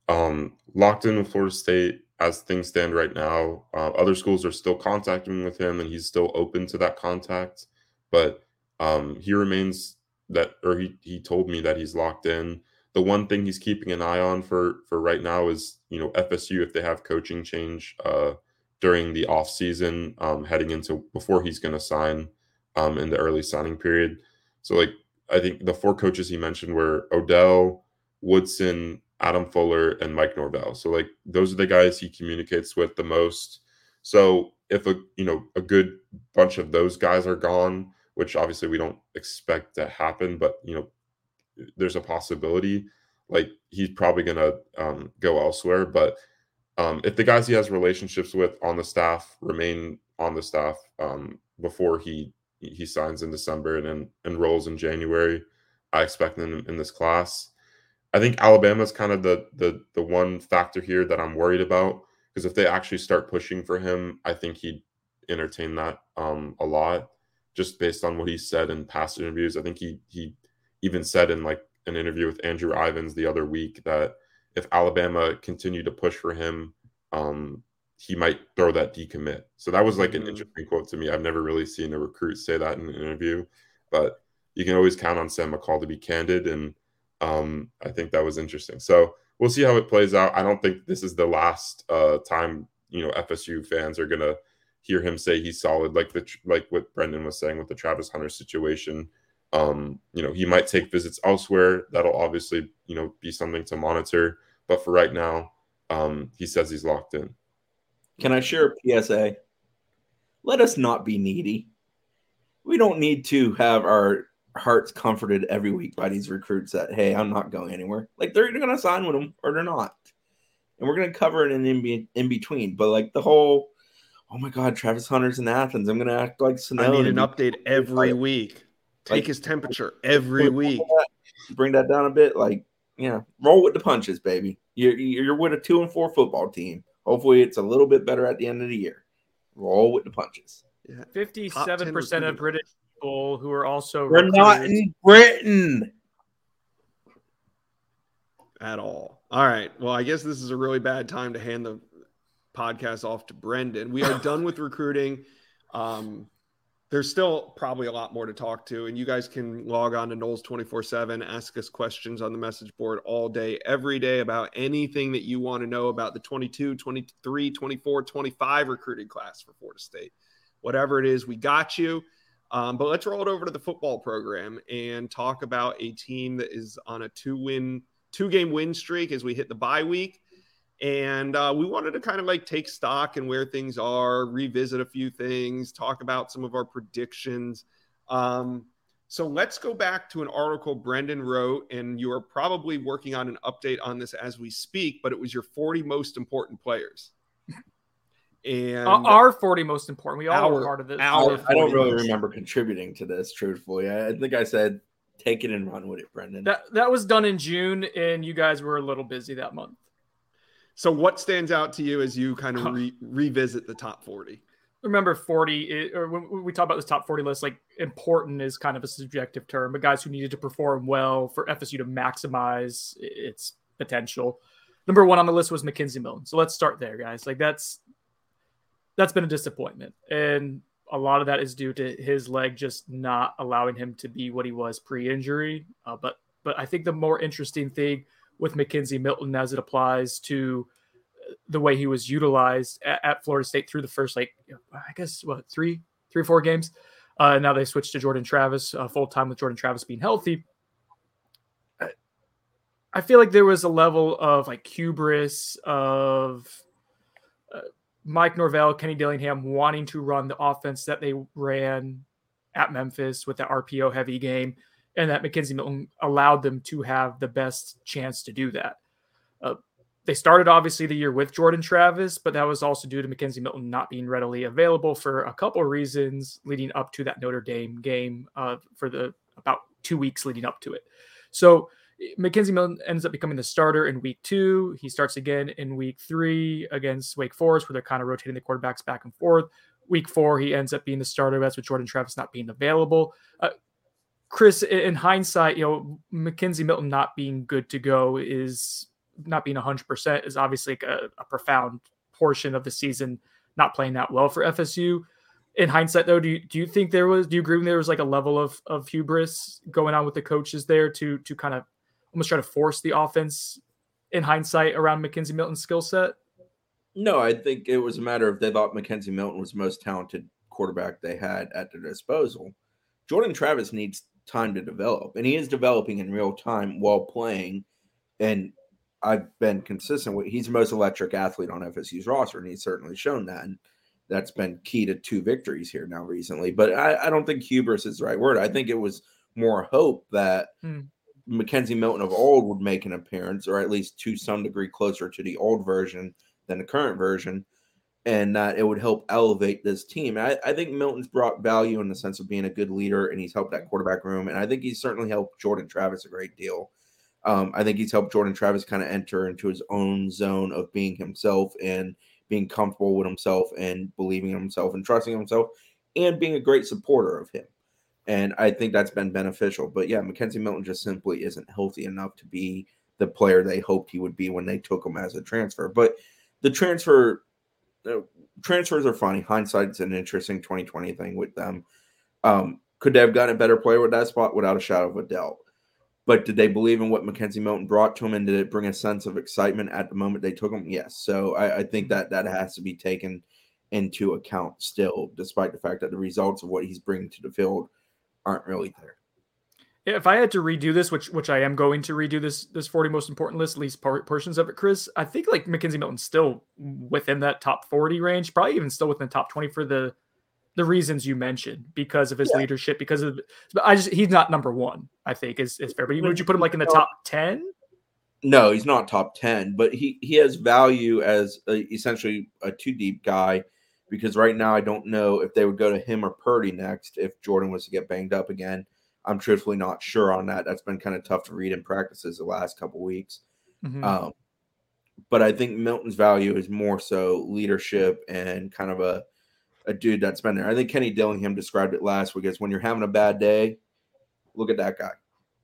um, locked in with Florida State. as things stand right now, uh, other schools are still contacting with him, and he's still open to that contact. But um, he remains that, or he he told me that he's locked in. The one thing he's keeping an eye on for for right now is, you know, F S U, if they have coaching change uh, during the off season, um, heading into before he's going to sign um, in the early signing period. So, like, I think the four coaches he mentioned were Odell, Woodson, Adam Fuller, and Mike Norvell. So, like, those are the guys he communicates with the most. So if a, you know, a good bunch of those guys are gone, which obviously we don't expect to happen, but, you know, there's a possibility, like, he's probably going to um, go elsewhere. But um, if the guys he has relationships with on the staff remain on the staff um, before he, he signs in December and then enrolls in January, I expect them in this class. I think Alabama is kind of the, the, the one factor here that I'm worried about, because if they actually start pushing for him, I think he'd entertain that um, a lot, just based on what he said in past interviews. I think he, he even said in, like, an interview with Andrew Ivins the other week that if Alabama continued to push for him, um, he might throw that decommit. So that was, like, an interesting quote to me. I've never really seen a recruit say that in an interview, but you can always count on Sam McCall to be candid. And um, I think that was interesting. So we'll see how it plays out. I don't think this is the last uh, time, you know, F S U fans are going to hear him say he's solid, like the, like what Brendan was saying with the Travis Hunter situation. Um, you know, he might take visits elsewhere. That'll obviously, you know, be something to monitor. But for right now, um, he says he's locked in. Can I share a P S A? Let us not be needy. We don't need to have our hearts comforted every week by these recruits that, hey, I'm not going anywhere. Like, they're going to sign with them or they're not. And we're going to cover it in, in, in between. But, like, the whole, oh, my God, Travis Hunter's in Athens, I'm going to act like Snow. I need an update every week. Take, like, his temperature every week. Bring that down a bit. Like, yeah, roll with the punches, baby. You're, you're with a two and four football team. Hopefully it's a little bit better at the end of the year. Roll with the punches. Yeah. fifty-seven percent of British people who are also We're recruited. Not in Britain. At all. All right. Well, I guess this is a really bad time to hand the podcast off to Brendan. We are done with recruiting. Um, there's still probably a lot more to talk to, and you guys can log on to Noles two forty-seven, ask us questions on the message board all day, every day, about anything that you want to know about the twenty-two, twenty-three, twenty-four, twenty-five recruiting class for Florida State. Whatever it is, we got you. Um, but let's roll it over to the football program and talk about a team that is on a two-win, two-game win streak as we hit the bye week. And uh, we wanted to kind of, like, take stock and where things are, revisit a few things, talk about some of our predictions. Um, so let's go back to an article Brendan wrote, and you are probably working on an update on this as we speak, but it was your forty most important players. And our forty most important. We all our, were part of this. Our, I don't really most. remember contributing to this, truthfully. I think I said, take it and run with it, Brendan. That, that was done in June, and you guys were a little busy that month. So what stands out to you as you kind of re- revisit the top forty? Remember, forty, it, or when we talk about this top forty list, like, important is kind of a subjective term, but guys who needed to perform well for F S U to maximize its potential. Number one on the list was Mackenzie Milton. So let's start there, guys. Like, that's, that's been a disappointment. And a lot of that is due to his leg just not allowing him to be what he was pre-injury. Uh, but, but I think the more interesting thing with Mackenzie Milton as it applies to the way he was utilized at, at Florida State through the first, like, I guess, what, three, three or four games. Uh, now they switched to Jordan Travis uh, full-time, with Jordan Travis being healthy. I, I feel like there was a level of, like, hubris of uh, Mike Norvell, Kenny Dillingham wanting to run the offense that they ran at Memphis with the R P O-heavy game, and that Mackenzie Milton allowed them to have the best chance to do that. Uh, they started, obviously, the year with Jordan Travis, but that was also due to Mackenzie Milton not being readily available for a couple of reasons leading up to that Notre Dame game uh, for the about two weeks leading up to it. So Mackenzie Milton ends up becoming the starter in week two. He starts again in week three against Wake Forest, where they're kind of rotating the quarterbacks back and forth. Week four, he ends up being the starter. That's with Jordan Travis not being available. Uh, Chris, in hindsight, you know, Mackenzie Milton not being good to go is not being one hundred percent is obviously a, a profound portion of the season not playing that well for F S U. In hindsight, though, do you, do you think there was, do you agree there was like a level of of hubris going on with the coaches there to to kind of almost try to force the offense in hindsight around Mackenzie Milton's skill set? No, I think it was a matter of they thought Mackenzie Milton was the most talented quarterback they had at their disposal. Jordan Travis needs time to develop, and he is developing in real time while playing. And I've been consistent with he's the most electric athlete on F S U's roster, and he's certainly shown that. And that's been key to two victories here now recently. But I, I don't think hubris is the right word. I think it was more hope that mm. Mackenzie Milton of old would make an appearance, or at least to some degree closer to the old version than the current version, and that it would help elevate this team. I, I think Milton's brought value in the sense of being a good leader, and he's helped that quarterback room. And I think he's certainly helped Jordan Travis a great deal. Um, I think he's helped Jordan Travis kind of enter into his own zone of being himself and being comfortable with himself and believing in himself and trusting himself and being a great supporter of him. And I think that's been beneficial. But yeah, Mackenzie Milton just simply isn't healthy enough to be the player they hoped he would be when they took him as a transfer. But the transfer uh, transfers are funny. Hindsight's an interesting twenty twenty thing with them. Um, could they have gotten a better player with that spot? Without a shadow of a doubt. But did they believe in what Mackenzie Milton brought to him, and did it bring a sense of excitement at the moment they took him? Yes. So I, I think that that has to be taken into account still, despite the fact that the results of what he's bringing to the field aren't really there. If I had to redo this, which which I am going to redo this this forty most important list, at least part, portions of it, Chris, I think like Mackenzie Milton's still within that top forty range, probably even still within the top twenty for the the reasons you mentioned, because of his yeah. leadership, because of I just he's not number one, I think is is fair. But would you put him like in the top ten? No, he's not top ten, but he he has value as a, essentially a two deep guy, because right now I don't know if they would go to him or Purdy next if Jordan was to get banged up again. I'm truthfully not sure on that. That's been kind of tough to read in practices the last couple of weeks. Mm-hmm. Um, but I think Milton's value is more so leadership and kind of a, a dude that's been there. I think Kenny Dillingham described it last week as when you're having a bad day, look at that guy.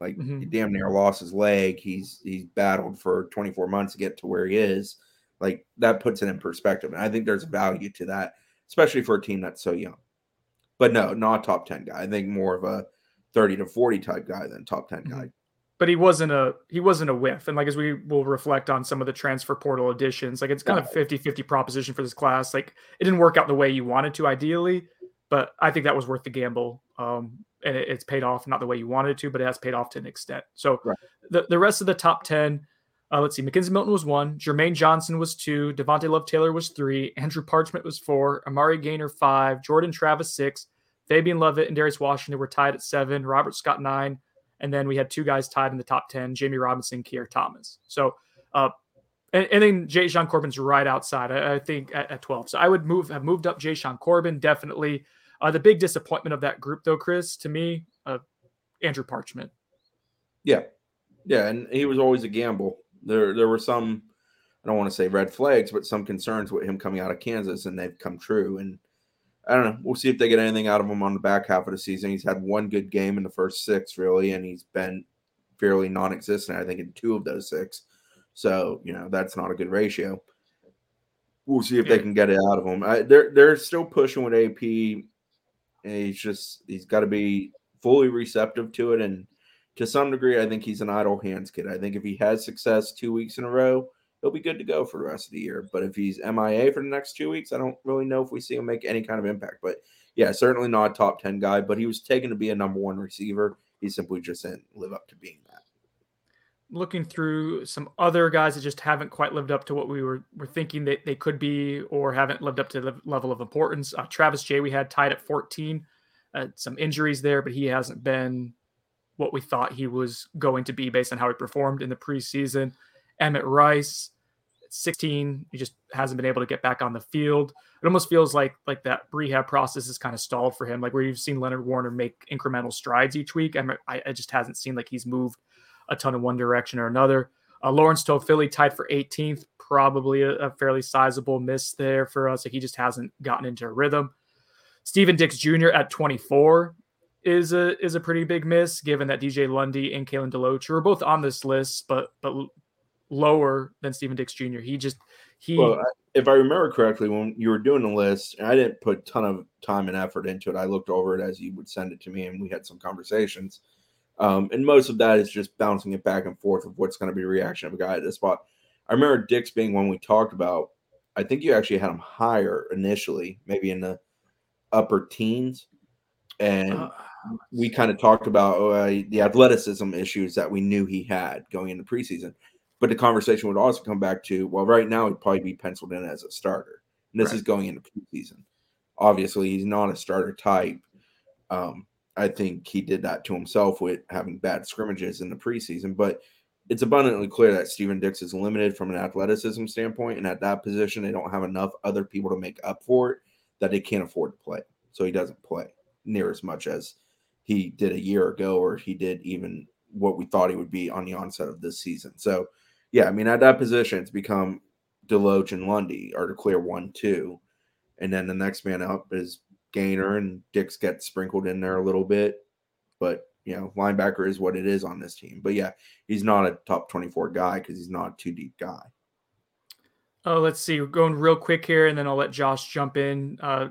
Like mm-hmm. he damn near lost his leg. He's, he's battled for twenty-four months to get to where he is. Like that puts it in perspective. And I think there's value to that, especially for a team that's so young. But no, not a top ten guy. I think more of a thirty to forty type guy than top ten guy. But he wasn't a, he wasn't a whiff. And like, as we will reflect on some of the transfer portal additions, like it's kind of fifty-fifty proposition for this class. Like it didn't work out the way you wanted to ideally, but I think that was worth the gamble. Um, and it, it's paid off, not the way you wanted to, but it has paid off to an extent. So right. the, the rest of the top ten, uh, let's see, Mackenzie Milton was one. Jermaine Johnson was two. Devontae Love Taylor was three. Andrew Parchment was four. Amari Gaynor, five. Jordan Travis, six. Fabian Lovett and Darius Washington were tied at seven, Robert Scott nine, and then we had two guys tied in the top ten, Jamie Robinson, Kier Thomas. So, uh, and, and then Jay Sean Corbin's right outside, I, I think, at, at twelve. So I would move have moved up Jay Sean Corbin, definitely. Uh, the big disappointment of that group, though, Chris, to me, uh, Andrew Parchment. Yeah. Yeah, and he was always a gamble. There, there were some, I don't want to say red flags, but some concerns with him coming out of Kansas, and they've come true, and I don't know. We'll see if they get anything out of him on the back half of the season. He's had one good game in the first six, really, and he's been fairly non-existent, I think, in two of those six. So, you know, that's not a good ratio. We'll see if yeah. they can get it out of him. I, they're they're still pushing with A P, and he's just he's got to be fully receptive to it. And to some degree, I think he's an idle hands kid. I think if he has success two weeks in a row, he'll be good to go for the rest of the year. But if he's M I A for the next two weeks, I don't really know if we see him make any kind of impact. But, yeah, certainly not a top ten guy, but he was taken to be a number one receiver. He simply just didn't live up to being that. Looking through some other guys that just haven't quite lived up to what we were, were thinking that they could be or haven't lived up to the level of importance. Uh, Travis Jay we had tied at fourteen. Uh, some injuries there, but he hasn't been what we thought he was going to be based on how he performed in the preseason. Emmett Rice, sixteen, he just hasn't been able to get back on the field. It almost feels like like that rehab process is kind of stalled for him, like where you've seen Leonard Warner make incremental strides each week. Emmett, I, I just hasn't seen like he's moved a ton in one direction or another. Uh, Lawrence Tofili tied for eighteenth, probably a, a fairly sizable miss there for us. Like he just hasn't gotten into a rhythm. Steven Dix Junior at twenty-four is a is a pretty big miss, given that D J Lundy and Kalen DeLoach were both on this list, but but. lower than Steven Dix Junior He just, He, well, if I remember correctly, when you were doing the list, and I didn't put a ton of time and effort into it, I looked over it as you would send it to me, and we had some conversations. Um, and most of that is just bouncing it back and forth of what's going to be the reaction of a guy at this spot. I remember Dix being one we talked about. I think you actually had him higher initially, maybe in the upper teens. And uh, we kind of talked about uh, the athleticism issues that we knew he had going into preseason. But the conversation would also come back to, well, right now he'd probably be penciled in as a starter. And this right. is going into preseason. Obviously, he's not a starter type. Um, I think he did that to himself with having bad scrimmages in the preseason. But it's abundantly clear that Steven Dix is limited from an athleticism standpoint. And at that position, they don't have enough other people to make up for it that they can't afford to play. So he doesn't play near as much as he did a year ago, or he did even what we thought he would be on the onset of this season. So, yeah, I mean, at that position, it's become Deloach and Lundy are the clear one, two. And then the next man up is Gaynor, and Dix gets sprinkled in there a little bit. But, you know, linebacker is what it is on this team. But, yeah, he's not a top twenty-four guy because he's not a two-deep guy. Oh, let's see. We're going real quick here, and then I'll let Josh jump in. Uh,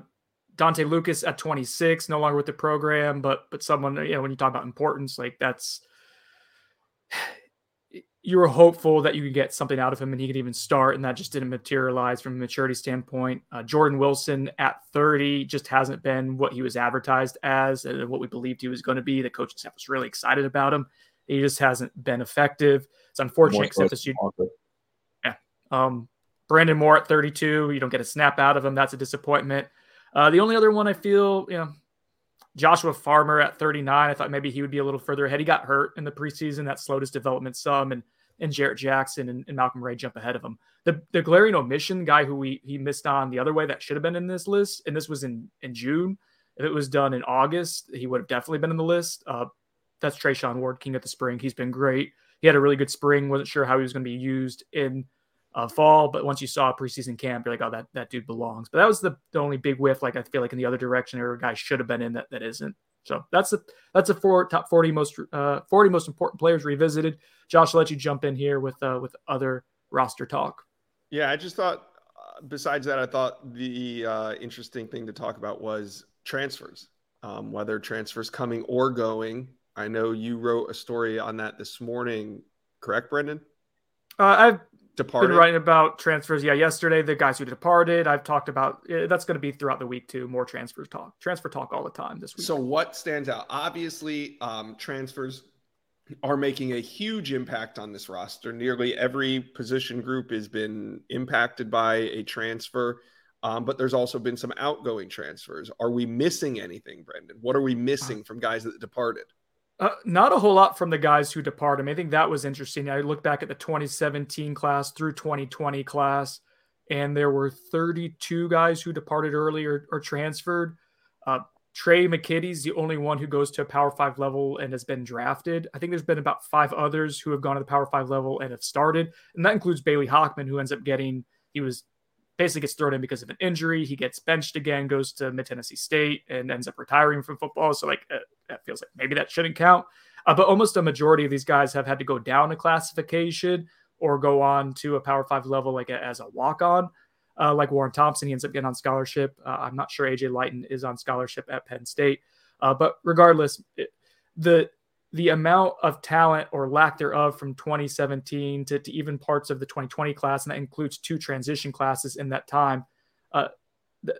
Dante Lucas at twenty-six, no longer with the program, but but someone, you know, when you talk about importance, like that's – you were hopeful that you could get something out of him and he could even start, and that just didn't materialize from a maturity standpoint. Uh, Jordan Wilson at thirty just hasn't been what he was advertised as and what we believed he was going to be. The coaching staff was really excited about him. He just hasn't been effective. It's unfortunate, More except this year. Yeah. Um, Brandon Moore at thirty-two. You don't get a snap out of him. That's a disappointment. Uh, the only other one I feel, you know, Joshua Farmer at thirty-nine. I thought maybe he would be a little further ahead. He got hurt in the preseason. That slowed his development some, and and Jarrett Jackson and, and Malcolm Ray jump ahead of him. The the glaring omission, guy who we he missed on the other way that should have been in this list, and this was in, in June. If it was done in August, he would have definitely been in the list. Uh, that's Trayshawn Ward, King of the Spring. He's been great. He had a really good spring. Wasn't sure how he was going to be used in uh, fall, but once you saw preseason camp, you're like, oh, that, that dude belongs. But that was the, the only big whiff. Like, I feel like in the other direction, there were guys should have been in that, that isn't. So that's the that's the four top forty most uh, forty most important players revisited. Josh, I'll let you jump in here with uh, with other roster talk. Yeah, I just thought. Uh, besides that, I thought the uh, interesting thing to talk about was transfers, um, whether transfers coming or going. I know you wrote a story on that this morning, correct, Brendan? Uh, I've departed. Been writing about transfers. Yeah, yesterday the guys who departed. I've talked about that's going to be throughout the week too. More transfers talk, transfer talk all the time this week. So what stands out? Obviously, um, transfers are making a huge impact on this roster. Nearly every position group has been impacted by a transfer, um, but there's also been some outgoing transfers. Are we missing anything, Brendan? What are we missing from guys that departed? Uh, not a whole lot from the guys who depart. I mean, I think that was interesting. I look back at the twenty seventeen class through twenty twenty class, and there were thirty-two guys who departed early or, or transferred. Uh, Trey McKitty's the only one who goes to a Power Five level and has been drafted. I think there's been about five others who have gone to the Power Five level and have started, and that includes Bailey Hockman, who ends up getting he was basically gets thrown in because of an injury. He gets benched again, goes to Mid Tennessee State, and ends up retiring from football. So like. Uh, That feels like maybe that shouldn't count. Uh, but almost a majority of these guys have had to go down a classification or go on to a Power Five level like a, as a walk-on. Uh, like Warren Thompson, he ends up getting on scholarship. Uh, I'm not sure A J Lighton is on scholarship at Penn State. Uh, but regardless, it, the the amount of talent or lack thereof from twenty seventeen to, to even parts of the twenty twenty class, and that includes two transition classes in that time, uh,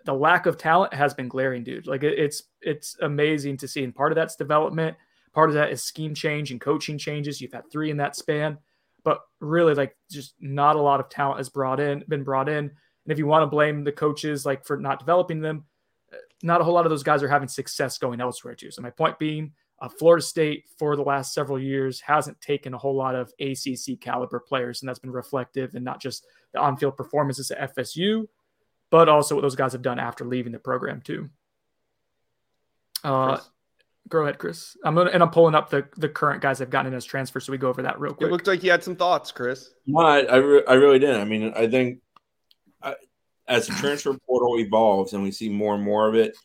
the lack of talent has been glaring, dude. Like it's, it's amazing to see. And part of that's development. Part of that is scheme change and coaching changes. You've had three in that span, but really like just not a lot of talent has brought in, been brought in. And if you want to blame the coaches, like for not developing them, not a whole lot of those guys are having success going elsewhere too. So my point being uh, Florida State for the last several years hasn't taken a whole lot of A C C caliber players. And that's been reflective in not just the on-field performances at F S U, but also what those guys have done after leaving the program too. Uh, go ahead, Chris. I'm gonna, and I'm pulling up the, the current guys I've gotten in as transfer, so we go over that real quick. It looked like you had some thoughts, Chris. No, I I, re- I really did. I mean, I think I, as the transfer portal evolves and we see more and more of it,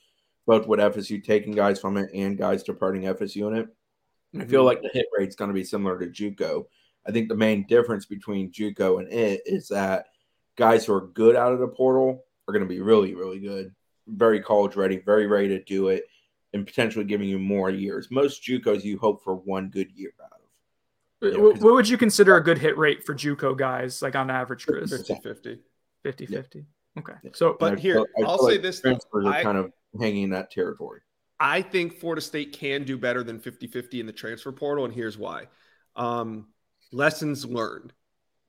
both with F S U taking guys from it and guys departing F S U in it, mm-hmm. I feel like the hit rate's going to be similar to JUCO. I think the main difference between JUCO and it is that guys who are good out of the portal are going to be really, really good, very college ready, very ready to do it, and potentially giving you more years. Most JUCOs you hope for one good year out of. You know, what would you consider a good hit rate for JUCO guys, like on average, Chris? fifty-fifty. fifty-fifty. Okay. So, but I, here, I I'll say like this. Transfers I, are kind of hanging in that territory. I think Florida State can do better than fifty-fifty in the transfer portal, and here's why. Um, lessons learned.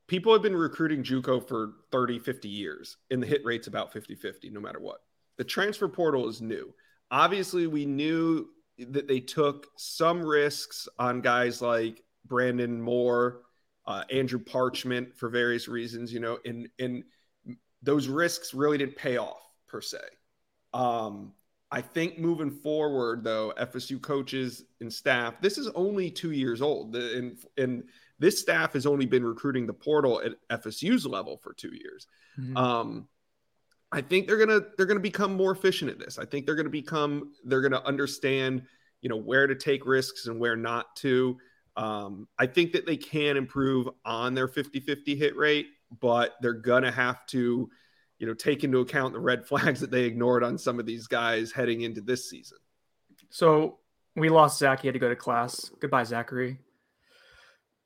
People have been recruiting JUCO for thirty, fifty years, and the hit rate's about fifty-fifty no matter what. The transfer portal is new. Obviously, we knew that they took some risks on guys like Brandon Moore, uh, Andrew Parchment for various reasons, you know, and, and those risks really didn't pay off per se. Um, I think moving forward, though, F S U coaches and staff, this is only two years old, and, and this staff has only been recruiting the portal at F S U's level for two years. Mm-hmm. Um, I think they're gonna they're gonna become more efficient at this. I think they're gonna become they're gonna understand, you know, where to take risks and where not to. Um, I think that they can improve on their fifty-fifty hit rate, but they're gonna have to, you know, take into account the red flags that they ignored on some of these guys heading into this season. So we lost Zach. He had to go to class. Goodbye, Zachary.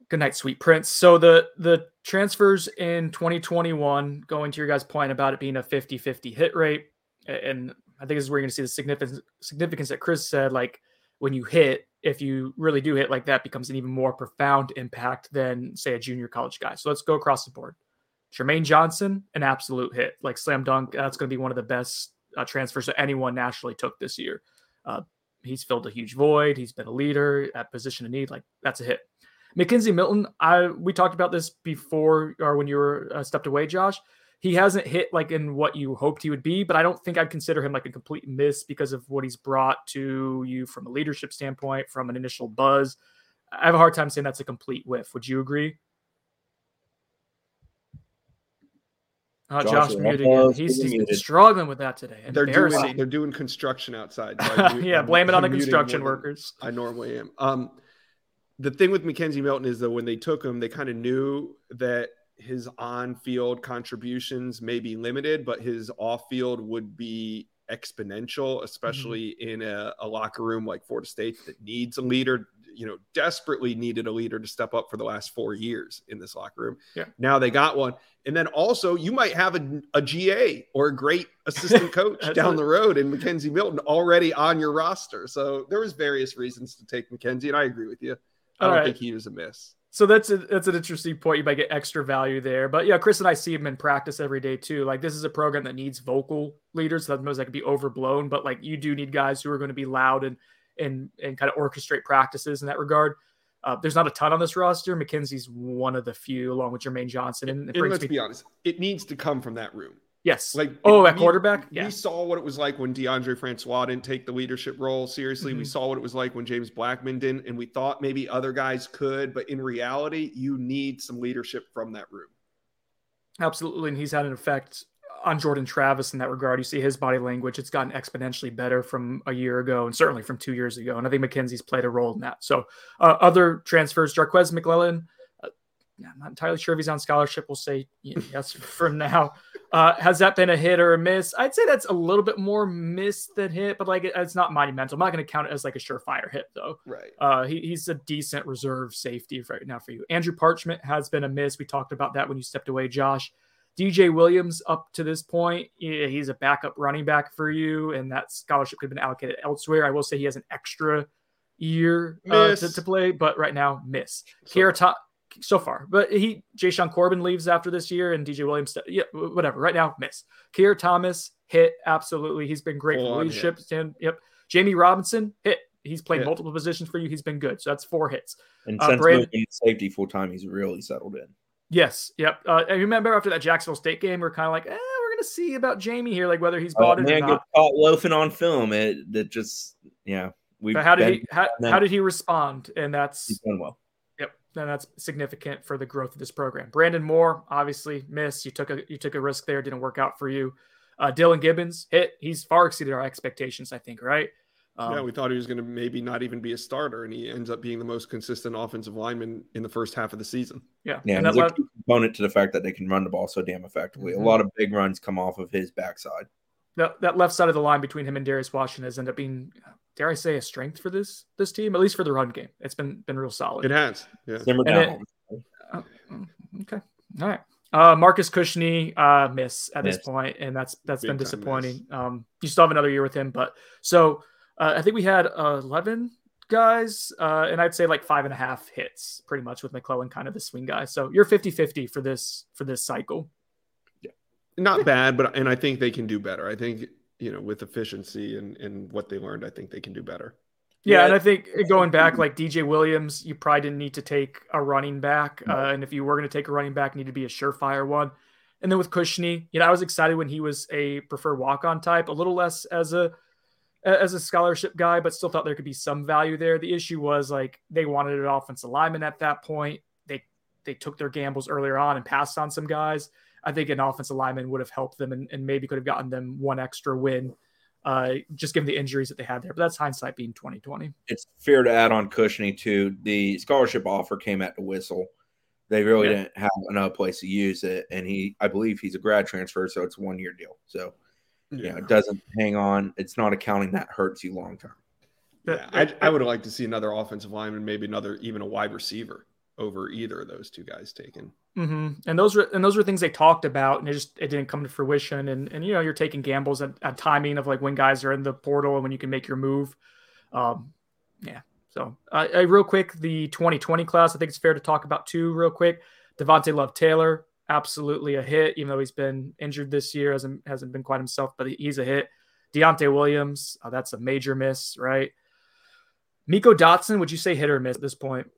Good night, sweet prince. So the the transfers in twenty twenty-one, going to your guys' point about it being a fifty-fifty hit rate, and I think this is where you're going to see the significance significance that Chris said, like when you hit, if you really do hit like that, becomes an even more profound impact than, say, a junior college guy. So let's go across the board. Jermaine Johnson, an absolute hit, like slam dunk. That's going to be one of the best uh, transfers that anyone nationally took this year. Uh, he's filled a huge void. He's been a leader at position of need. Like, that's a hit. Mackenzie Milton, I we talked about this before or when you were uh, stepped away, Josh. He hasn't hit like in what you hoped he would be, but I don't think I'd consider him like a complete miss because of what he's brought to you from a leadership standpoint, from an initial buzz. I have a hard time saying that's a complete whiff. Would you agree? Uh, Josh, Josh muted again. He's, he's been struggling with that today. They're doing, they're doing construction outside. So do, yeah, I'm blame it on the construction workers. I normally am. Um, the thing with Mackenzie Milton is that when they took him, they kind of knew that his on-field contributions may be limited, but his off-field would be exponential, especially mm-hmm. in a, a locker room like Florida State that needs a leader. You know, desperately needed a leader to step up for the last four years in this locker room. Yeah. Now they got one. And then also you might have a, a G A or a great assistant coach down it. the road in Mackenzie Milton already on your roster. So there was various reasons to take Mackenzie, and I agree with you. I All don't right. think he was a miss. So that's a, that's an interesting point. You might get extra value there. But yeah, Chris and I see him in practice every day too. Like, this is a program that needs vocal leaders. Sometimes that can be overblown, but like, you do need guys who are going to be loud and and and kind of orchestrate practices in that regard. Uh, there's not a ton on this roster. McKenzie's one of the few, along with Jermaine Johnson. And, and let's me- be honest, it needs to come from that room. Yes. Like, oh, at quarterback? Yeah. We saw what it was like when DeAndre Francois didn't take the leadership role seriously. Mm-hmm. We saw what it was like when James Blackman didn't, and we thought maybe other guys could, but in reality, you need some leadership from that room. Absolutely, and he's had an effect on Jordan Travis in that regard. You see his body language. It's gotten exponentially better from a year ago and certainly from two years ago. And I think McKenzie's played a role in that. So uh, other transfers, Jarquez McClellan, uh, I'm not entirely sure if he's on scholarship. We'll say yes from now. Uh, has that been a hit or a miss? I'd say that's a little bit more miss than hit, but like, it, it's not monumental. I'm not going to count it as like a surefire hit though. Right. Uh, he, he's a decent reserve safety right now for you. Andrew Parchment has been a miss. We talked about that when you stepped away, Josh. D J Williams, up to this point, he's a backup running back for you, and that scholarship could have been allocated elsewhere. I will say he has an extra year uh, to, to play, but right now, miss. So Kiara far. Ta- so far. But he, Jayshawn Corbin leaves after this year, and D J Williams, yeah, whatever. Right now, miss. Kiara Thomas, hit, absolutely. He's been great for leadership. And, yep. Jamie Robinson, hit. He's played hit. multiple positions for you. He's been good. So that's four hits. And uh, since Brandon- moving safety full-time, he's really settled in. Yes. Yep. Uh, I remember after that Jacksonville State game, we we're kind of like, eh, we're going to see about Jamie here, like whether he's bought oh, it or not. Gets caught loafing on film. It that just yeah. We. How did he? How, how did he respond? And that's he's done well. Yep. And that's significant for the growth of this program. Brandon Moore, obviously, miss. You took a you took a risk there. Didn't work out for you. Uh, Dylan Gibbons, hit. He's far exceeded our expectations, I think. Right. Um, yeah, we thought he was going to maybe not even be a starter, and he ends up being the most consistent offensive lineman in the first half of the season. Yeah, yeah, and that's a key component to the fact that they can run the ball so damn effectively. Mm-hmm. A lot of big runs come off of his backside. That that left side of the line between him and Darius Washington has ended up being, dare I say, a strength for this this team, at least for the run game. It's been been real solid. It has. Yeah. Simmer down. It, uh, okay. All right. Uh, Marcus Cushney uh, miss at miss. this point, and that's that's big been disappointing. Um, you still have another year with him, but so. Uh, I think we had uh, eleven guys, uh, and I'd say like five and a half hits pretty much with McClellan, kind of the swing guy. So you're fifty-fifty for this for this cycle. Yeah, not bad, but and I think they can do better. I think, you know, with efficiency and, and what they learned, I think they can do better. Yeah, yeah, and I think going back, like D J Williams, you probably didn't need to take a running back. No. Uh, and if you were going to take a running back, it needed to be a surefire one. And then with Cushney, you know, I was excited when he was a preferred walk-on type, a little less as a – as a scholarship guy, but still thought there could be some value there. The issue was like they wanted an offensive lineman at that point. They, they took their gambles earlier on and passed on some guys. I think an offensive lineman would have helped them and, and maybe could have gotten them one extra win, uh, just given the injuries that they had there, but that's hindsight being twenty twenty. It's fair to add on Cushney too. The scholarship offer came at the whistle. They really yeah. didn't have another place to use it. And he, I believe he's a grad transfer. So it's a one year deal. So, Yeah, you know, it doesn't hang on. It's not accounting that hurts you long term. Yeah, I, I would like to see another offensive lineman, maybe another, even a wide receiver over either of those two guys taken. Mm-hmm. And those were and those were things they talked about, and it just it didn't come to fruition. And and you know, you're taking gambles at, at timing of like when guys are in the portal and when you can make your move. Um, yeah. So uh, I, real quick, the twenty twenty class, I think it's fair to talk about two real quick. Devontae Love Taylor. Absolutely a hit, even though he's been injured this year, hasn't hasn't been quite himself, but he's a hit. Deontay Williams, oh, that's a major miss, right? Miko Dotson, would you say hit or miss at this point?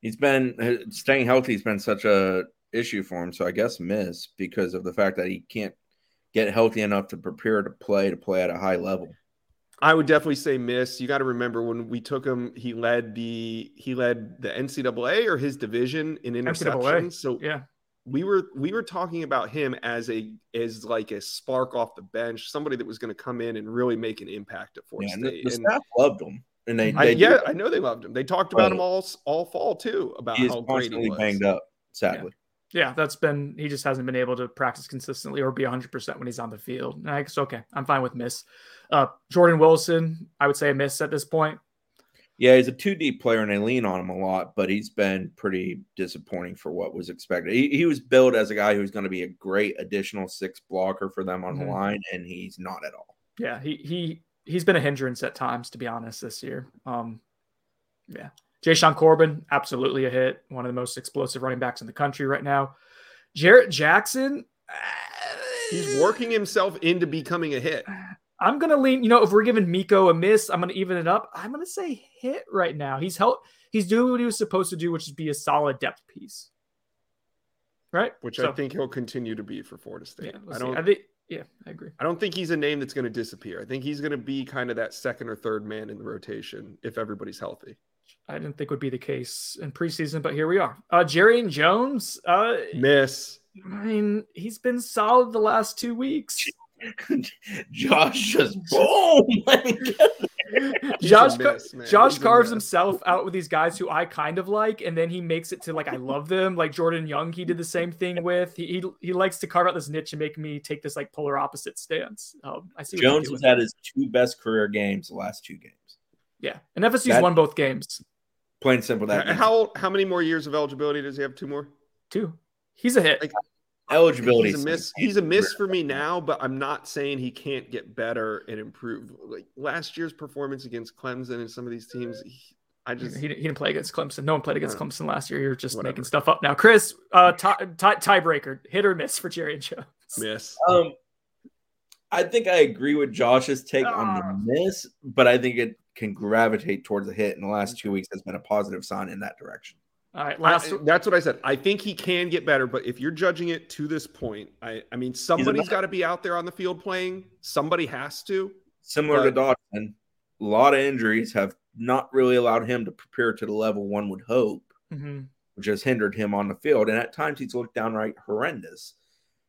He's been staying healthy has been such a issue for him, so I guess miss because of the fact that he can't get healthy enough to prepare to play to play at a high level. I would definitely say miss. You got to remember when we took him, he led the he led the N C double A or his division in interceptions. So yeah. We were we were talking about him as a as like a spark off the bench, somebody that was going to come in and really make an impact at Fort yeah, State. The, the and staff loved him, and they, I, they yeah, I know they loved him. They talked about him all all fall too about he how is great he was. Banged up, sadly. Yeah. yeah, that's been he just hasn't been able to practice consistently or be a hundred percent when he's on the field. And I guess okay, I'm fine with miss. Uh, Jordan Wilson, I would say a miss at this point. Yeah, he's a two D player, and they lean on him a lot, but he's been pretty disappointing for what was expected. He, he was billed as a guy who's going to be a great additional six blocker for them on mm-hmm. the line, and he's not at all. Yeah, he, he, he's been a hindrance at times, to be honest, this year. Um, yeah. Jayshawn Corbin, absolutely a hit. One of the most explosive running backs in the country right now. Jarrett Jackson. He's working himself into becoming a hit. I'm going to lean, you know, if we're giving Miko a miss, I'm going to even it up. I'm going to say hit right now. He's held, he's doing what he was supposed to do, which is be a solid depth piece. Right. Which so, I think he'll continue to be for Florida State. Yeah, we'll I don't, I think, yeah, I agree. I don't think he's a name that's going to disappear. I think he's going to be kind of that second or third man in the rotation if everybody's healthy. I didn't think would be the case in preseason, but here we are. Uh, Jerrion Jones. Uh, miss. I mean, he's been solid the last two weeks. Josh just boom. Let me get there. Josh, miss, Josh carves himself out with these guys who I kind of like, and then he makes it to like I love them. Like Jordan Young, he did the same thing with. He he, he likes to carve out this niche and make me take this like polar opposite stance. Um, I see. Jones has had his two best career games the last two games. Yeah, and F S U's that, won both games. Plain simple. That how how many more years of eligibility does he have? Two more. Two. He's a hit. Like, eligibility he's a miss he's a miss for me now, but I'm not saying he can't get better and improve. Like last year's performance against Clemson and some of these teams, he, I just he didn't, he didn't play against Clemson. No one played against Clemson last year. You're just whatever. Making stuff up now. Chris, uh tie, tie, tiebreaker, hit or miss for Jerrion Jones? Miss. um I think I agree with Josh's take ah. on the miss, but I think it can gravitate towards a hit in the last two weeks. Has been a positive sign in that direction. All right, last. I, that's what I said. I think he can get better, but if you're judging it to this point, I, I mean, somebody's got to be out there on the field playing. Somebody has to. Similar but, to Dotson, a lot of injuries have not really allowed him to prepare to the level one would hope, mm-hmm. which has hindered him on the field. And at times he's looked downright horrendous,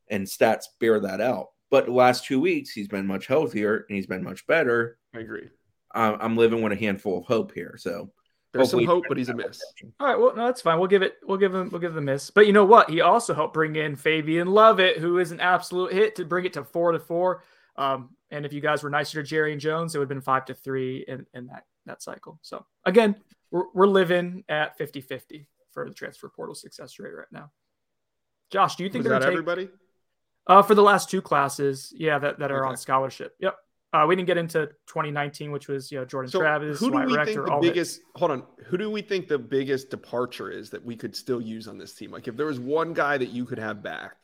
and stats bear that out. But the last two weeks he's been much healthier and he's been much better. I agree. uh, I'm living with a handful of hope here. So there's some hope, but he's a miss. All right, well, no, that's fine. We'll give it. We'll give him. We'll give him a miss. But you know what? He also helped bring in Fabian Lovett, who is an absolute hit, to bring it to four to four. Um, and if you guys were nicer to Jerry and Jones, it would have been five to three in, in that that cycle. So again, we're we're living at fifty-fifty for the transfer portal success rate right now. Josh, do you think they're gonna take everybody? Uh, for the last two classes, yeah, that, that are okay. on scholarship. Yep. Uh, we didn't get into twenty nineteen, which was, you know, Jordan so Travis, who do Wyatt we Rector, think the biggest, hit. hold on, who do we think the biggest departure is that we could still use on this team? Like, if there was one guy that you could have back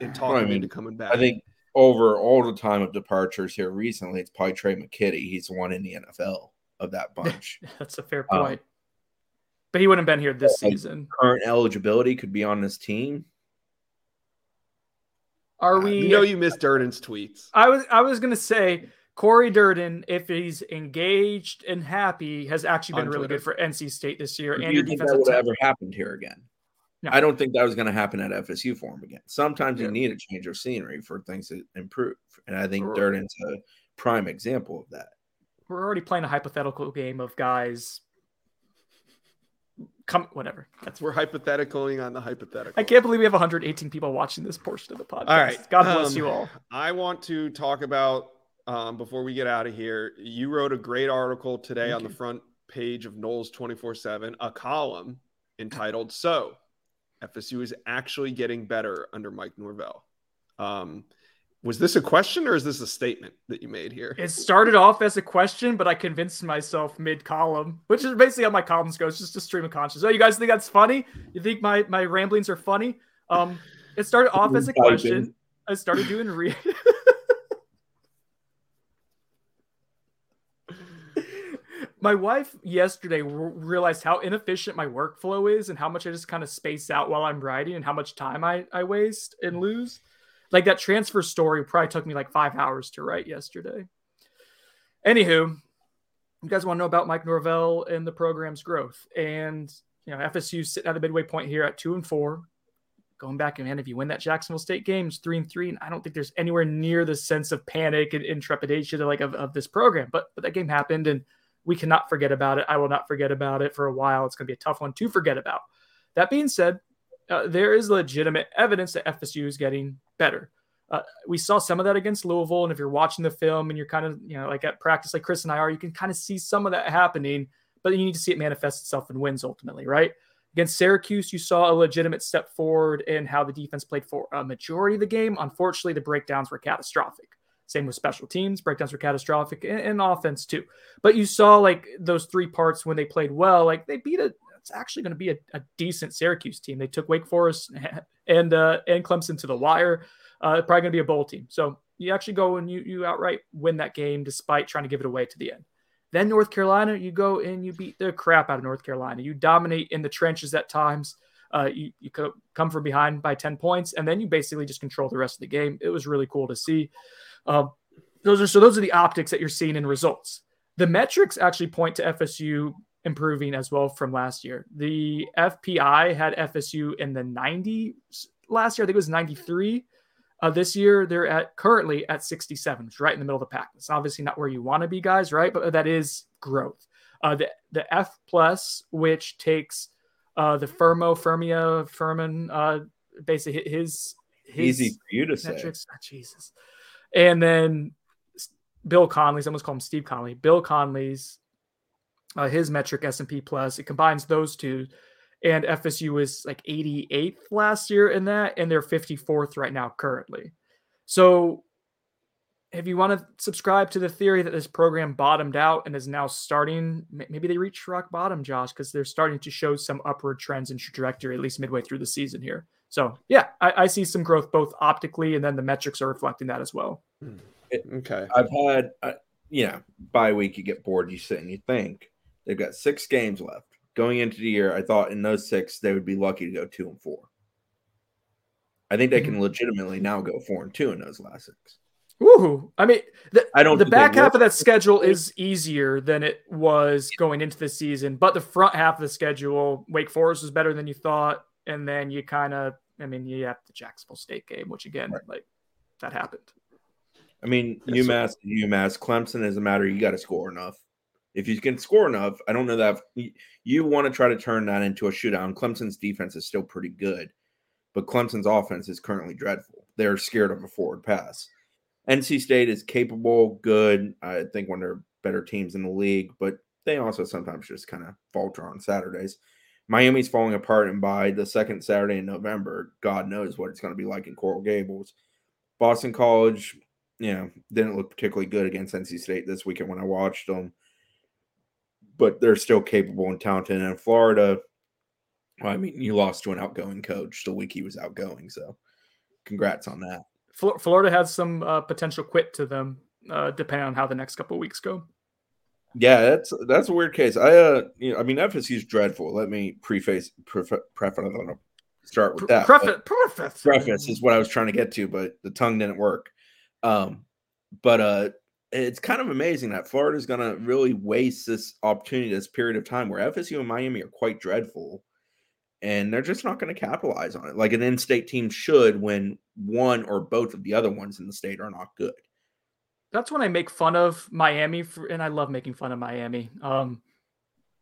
and talk him I mean, into coming back. I think over all the time of departures here recently, it's probably Trey McKitty. He's the one in the N F L of that bunch. That's a fair point. Um, but he wouldn't have been here this like season. Current eligibility could be on this team. Are we? You know, you missed Durden's tweets. I was, I was gonna say Corey Durden, if he's engaged and happy, has actually been really good for N C State this year. And your defensive tackle. That would have ever happened here again? No. I don't think that was going to happen at F S U for him again. Sometimes yeah. you need a change of scenery for things to improve, and I think Durden's a prime example of that. We're already playing a hypothetical game of guys. Come, whatever. That's we're hypotheticaling on the hypothetical. I can't believe we have one hundred eighteen people watching this portion of the podcast. All right, God bless um, you all. I want to talk about um, before we get out of here. You wrote a great article today Thank on you. the front page of Noles two forty-seven, a column entitled "So F S U is actually getting better under Mike Norvell." Um, was this a question or is this a statement that you made here? It started off as a question, but I convinced myself mid-column, which is basically how my columns go. It's just a stream of consciousness. Oh, you guys think that's funny? You think my, my ramblings are funny? Um, it started off as a question. I started doing re. My wife yesterday realized how inefficient my workflow is and how much I just kind of space out while I'm writing and how much time I, I waste and lose. Like, that transfer story probably took me like five hours to write yesterday. Anywho, you guys want to know about Mike Norvell and the program's growth. And, you know, F S U sitting at a midway point here at two and four. Going back, and man, if you win that Jacksonville State game, it's three and three. And I don't think there's anywhere near the sense of panic and, and trepidation like of, of this program. But, but that game happened, and we cannot forget about it. I will not forget about it for a while. It's going to be a tough one to forget about. That being said, Uh, there is legitimate evidence that F S U is getting better. Uh, we saw some of that against Louisville. And if you're watching the film and you're kind of, you know, like at practice, like Chris and I are, you can kind of see some of that happening, but you need to see it manifest itself in wins ultimately, right? Against Syracuse, you saw a legitimate step forward in how the defense played for a majority of the game. Unfortunately, the breakdowns were catastrophic. Same with special teams. Breakdowns were catastrophic, and, and offense too. But you saw like those three parts when they played well, like they beat a, it's actually going to be a, a decent Syracuse team. They took Wake Forest and uh, and Clemson to the wire. Uh, probably going to be a bowl team. So you actually go and you you outright win that game despite trying to give it away to the end. Then North Carolina, you go and you beat the crap out of North Carolina. You dominate in the trenches at times. Uh, you you come from behind by ten points, and then you basically just control the rest of the game. It was really cool to see. Uh, those are so those are the optics that you're seeing in results. The metrics actually point to F S U improving as well from last year. The F P I had F S U in the nineties last year. I think it was ninety-three. Uh, this year, they're at currently at sixty-seven, which is right in the middle of the pack. It's obviously not where you want to be, guys, right? But that is growth. Uh, the the F plus, which takes uh, the Fermo Fermia Furman, uh, basically his his easy for you to metrics. Say. Oh, Jesus, and then Bill Conley's. I almost call him Steve Conley. Bill Conley's. Uh, his metric S and P plus, it combines those two, and F S U was like eighty-eighth last year in that, and they're fifty-fourth right now currently. So if you want to subscribe to the theory that this program bottomed out and is now starting, maybe they reached rock bottom, Josh, because they're starting to show some upward trends and trajectory at least midway through the season here. So yeah, I, I see some growth both optically, and then the metrics are reflecting that as well. It, okay. I've had, uh, you know, bye week, you get bored, you sit and you think. They've got six games left. Going into the year, I thought in those six, they would be lucky to go two and four. I think they can legitimately now go four and two in those last six. Woo! I mean, the, I don't the back half of that schedule is easier than it was going into the season, but the front half of the schedule, Wake Forest was better than you thought, and then you kind of, I mean, you have the Jacksonville State game, which again, right. like, that happened. I mean, That's UMass, so- UMass, Clemson, as a matter, you got to score enough. If you can score enough, I don't know that I've, you want to try to turn that into a shootout. And Clemson's defense is still pretty good, but Clemson's offense is currently dreadful. They're scared of a forward pass. N C State is capable, good. I think one of their better teams in the league, but they also sometimes just kind of falter on Saturdays. Miami's falling apart, and by the second Saturday in November, God knows what it's going to be like in Coral Gables. Boston College, you know, didn't look particularly good against N C State this weekend when I watched them, but they're still capable and talented. And Florida, well, I mean, you lost to an outgoing coach the week he was outgoing, so congrats on that. Florida has some uh, potential quit to them, uh, depending on how the next couple of weeks go. Yeah, that's that's a weird case. I, uh, you know, I mean, F S U's dreadful. Let me preface, preface, preface I don't know, start with that. Preface, preface, preface is what I was trying to get to, but the tongue didn't work. Um, but uh, it's kind of amazing that Florida's going to really waste this opportunity, this period of time where F S U and Miami are quite dreadful, and they're just not going to capitalize on it like an in-state team should when one or both of the other ones in the state are not good. That's when I make fun of Miami, for, and I love making fun of Miami. Um,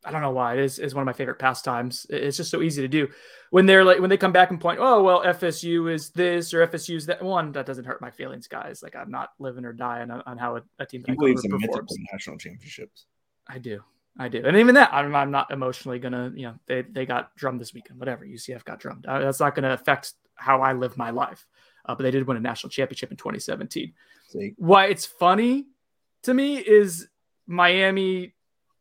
I don't know why. It is, is one of my favorite pastimes. It's just so easy to do. When they're like, when they come back and point, oh, well, F S U is this or F S U is that. One, that doesn't hurt my feelings, guys. Like, I'm not living or dying on, on how a, a team that believes in multiple national championships. I do. I do. And even that, I'm, I'm not emotionally going to, you know, they, they got drummed this weekend, whatever. U C F got drummed. I, that's not going to affect how I live my life. Uh, but they did win a national championship in twenty seventeen. See? Why it's funny to me is Miami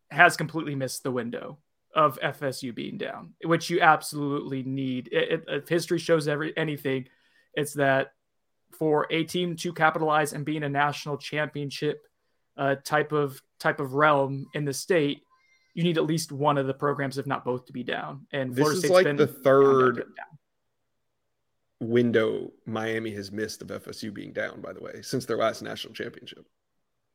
has completely missed the window of F S U being down, which you absolutely need. It, it, if history shows every anything, it's that for a team to capitalize and be in a national championship uh, type of type of realm in the state, you need at least one of the programs, if not both, to be down. And this Florida is State's like been the third down, down, down. window Miami has missed of F S U being down, by the way, since their last national championship.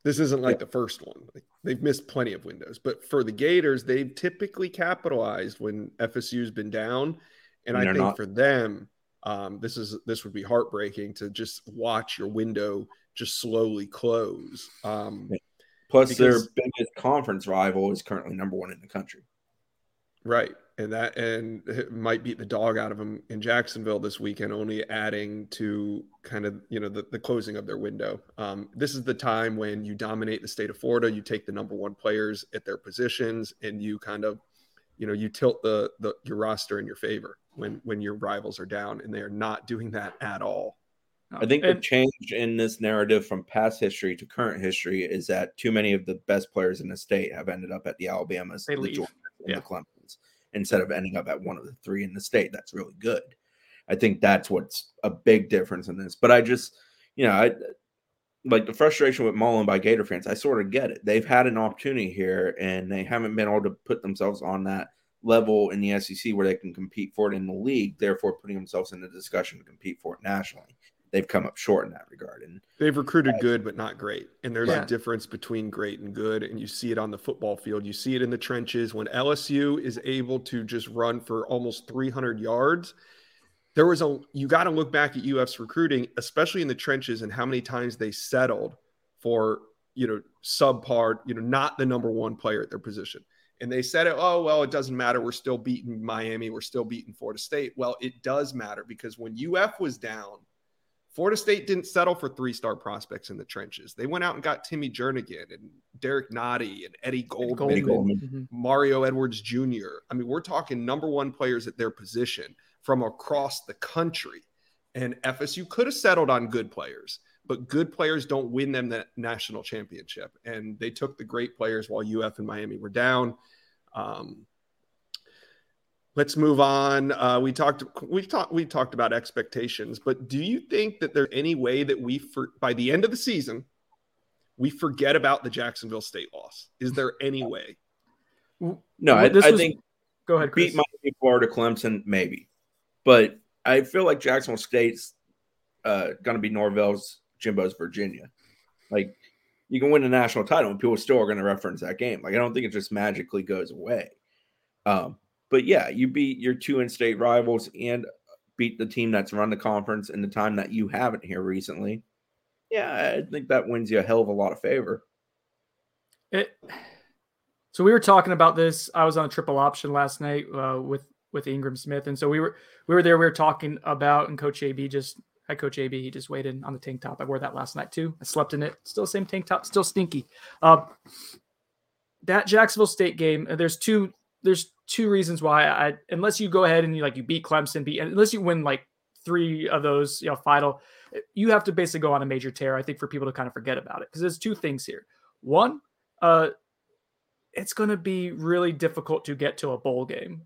This isn't like yeah. the first one. Like, they've missed plenty of windows, but for the Gators, they've typically capitalized when F S U's been down. And, and I think not. for them, um, this is, this would be heartbreaking to just watch your window just slowly close. Um, Plus their biggest conference rival is currently number one in the country. Right. And that, and it might beat the dog out of them in Jacksonville this weekend, only adding to kind of, you know, the, the closing of their window. Um, this is the time when you dominate the state of Florida, you take the number one players at their positions, and you kind of, you know, you tilt the, the your roster in your favor when, when your rivals are down, and they are not doing that at all. I think the change in this narrative from past history to current history is that too many of the best players in the state have ended up at the Alabamas, the Georgias, and yeah. the Clemsons, instead of ending up at one of the three in the state. That's really good. I think that's what's a big difference in this. But I just, you know, I like the frustration with Mullen by Gator fans. I sort of get it. They've had an opportunity here, and they haven't been able to put themselves on that level in the S E C where they can compete for it in the league, therefore putting themselves in the discussion to compete for it nationally. They've come up short in that regard. And they've recruited I, good, but not great. And there's yeah. a difference between great and good. And you see it on the football field. You see it in the trenches. When L S U is able to just run for almost three hundred yards, there was a, you got to look back at U F's recruiting, especially in the trenches, and how many times they settled for, you know, subpar, you know, not the number one player at their position. And they said, oh, well, it doesn't matter. We're still beating Miami. We're still beating Florida State. Well, it does matter, because when U F was down, Florida State didn't settle for three-star prospects in the trenches. They went out and got Timmy Jernigan and Derek Noddy and Eddie Goldman, Eddie Goldman. And Mario Edwards Junior I mean, we're talking number one players at their position from across the country. And F S U could have settled on good players, but good players don't win them the national championship. And they took the great players while U F and Miami were down. Um, Let's move on. Uh, we talked. We talked. We talked about expectations, but do you think that there's any way that we, for, by the end of the season, we forget about the Jacksonville State loss? Is there any way? No, I, this I was, think. Go ahead, Chris. Beat Miami, Florida, Clemson, maybe, but I feel like Jacksonville State's uh, going to be Norvell's Jimbo's Virginia. Like, you can win a national title, and people still are going to reference that game. Like, I don't think it just magically goes away. Um, But, yeah, you beat your two in-state rivals and beat the team that's run the conference in the time that you haven't here recently. Yeah, I think that wins you a hell of a lot of favor. It, So we were talking about this. I was on a triple option last night uh, with with Ingram Smith, and so we were we were there. We were talking about, and Coach A B just had Coach A B. He just waited on the tank top. I wore that last night too. I slept in it. Still same tank top. Still stinky. Uh, that Jacksonville State game. There's two. There's two reasons why. I unless you go ahead and you like you beat Clemson, beat unless you win like three of those, you know, final. You have to basically go on a major tear, I think, for people to kind of forget about it, because there's two things here. One, uh, it's going to be really difficult to get to a bowl game,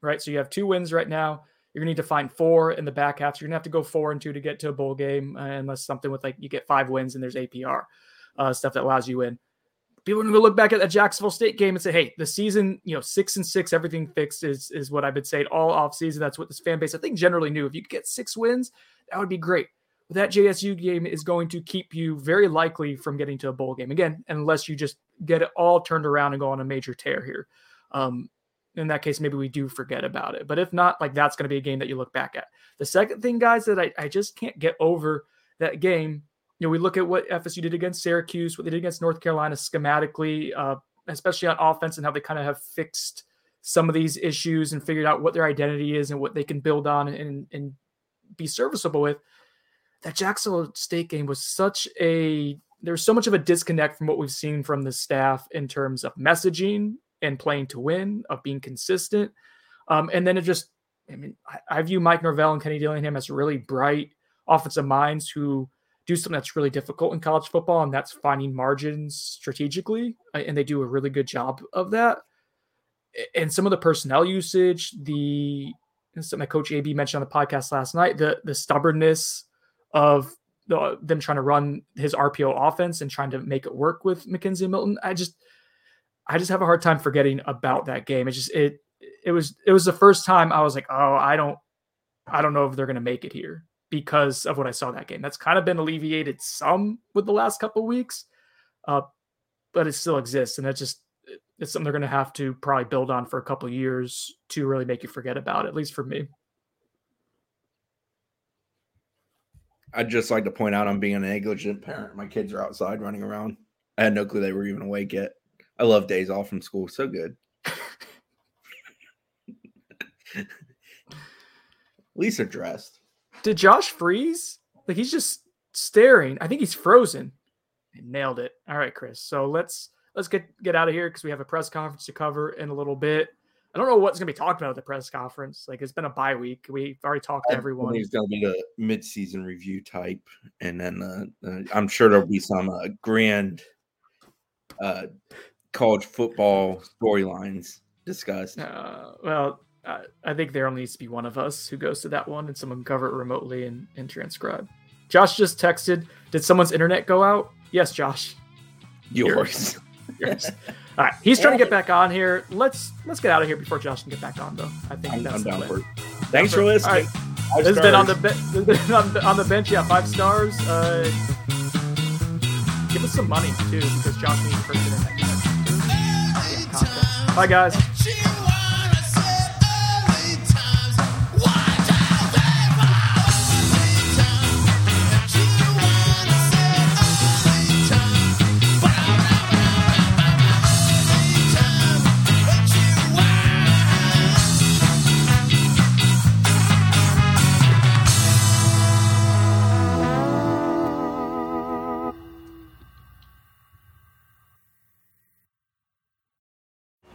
right? So you have two wins right now. You're going to need to find four in the back half. So you're going to have to go four and two to get to a bowl game, uh, unless something with like you get five wins and there's A P R uh, stuff that allows you in. People are going to look back at that Jacksonville State game and say, hey, the season, you know, six and six, everything fixed is is what I've been saying all offseason. That's what this fan base, I think, generally knew. If you could get six wins, that would be great. But that J S U game is going to keep you very likely from getting to a bowl game again, unless you just get it all turned around and go on a major tear here. Um, in that case, maybe we do forget about it. But if not, like, that's going to be a game that you look back at. The second thing, guys, that I, I just can't get over that game. You know, we look at what F S U did against Syracuse, what they did against North Carolina schematically, uh, especially on offense, and how they kind of have fixed some of these issues and figured out what their identity is and what they can build on and, and be serviceable with. That Jacksonville State game was such a – there was so much of a disconnect from what we've seen from the staff in terms of messaging and playing to win, of being consistent. Um, and then it just – I mean, I, I view Mike Norvell and Kenny Dillingham as really bright offensive minds who – do something that's really difficult in college football, and that's finding margins strategically. And they do a really good job of that. And some of the personnel usage, the something that Coach A B mentioned on the podcast last night, the, the stubbornness of the, them trying to run his R P O offense and trying to make it work with McKenzie and Milton. I just, I just have a hard time forgetting about that game. It just, it, it was, it was the first time I was like, oh, I don't, I don't know if they're going to make it here, because of what I saw that game. That's kind of been alleviated some with the last couple of weeks, uh, but it still exists. And that's just, it's something they're going to have to probably build on for a couple of years to really make you forget about, at least for me. I'd just like to point out I'm being a negligent parent. My kids are outside running around. I had no clue they were even awake yet. I love days off from school. So good. At least they're dressed. Did Josh freeze? Like, he's just staring. I think he's frozen. He nailed it. All right, Chris. So let's let's get, get out of here, because we have a press conference to cover in a little bit. I don't know what's going to be talked about at the press conference. Like, it's been a bye week. We've already talked to everyone. It's going to be the mid-season review type. And then uh, uh, I'm sure there'll be some uh, grand uh, college football storylines discussed. Uh, well, Uh, I think there only needs to be one of us who goes to that one, and someone cover it remotely and, and transcribe. Josh just texted, did someone's internet go out? Yes, Josh. Yours. Yours. All right. He's trying to get back on here. Let's let's get out of here before Josh can get back on, though. I think I'm, that's I'm down for it. Thanks for listening. Right. This has been on the, be- this been on, the, on the bench. Yeah, five stars. Uh, give us some money, too, because Josh needs first internet. Yeah, bye, guys.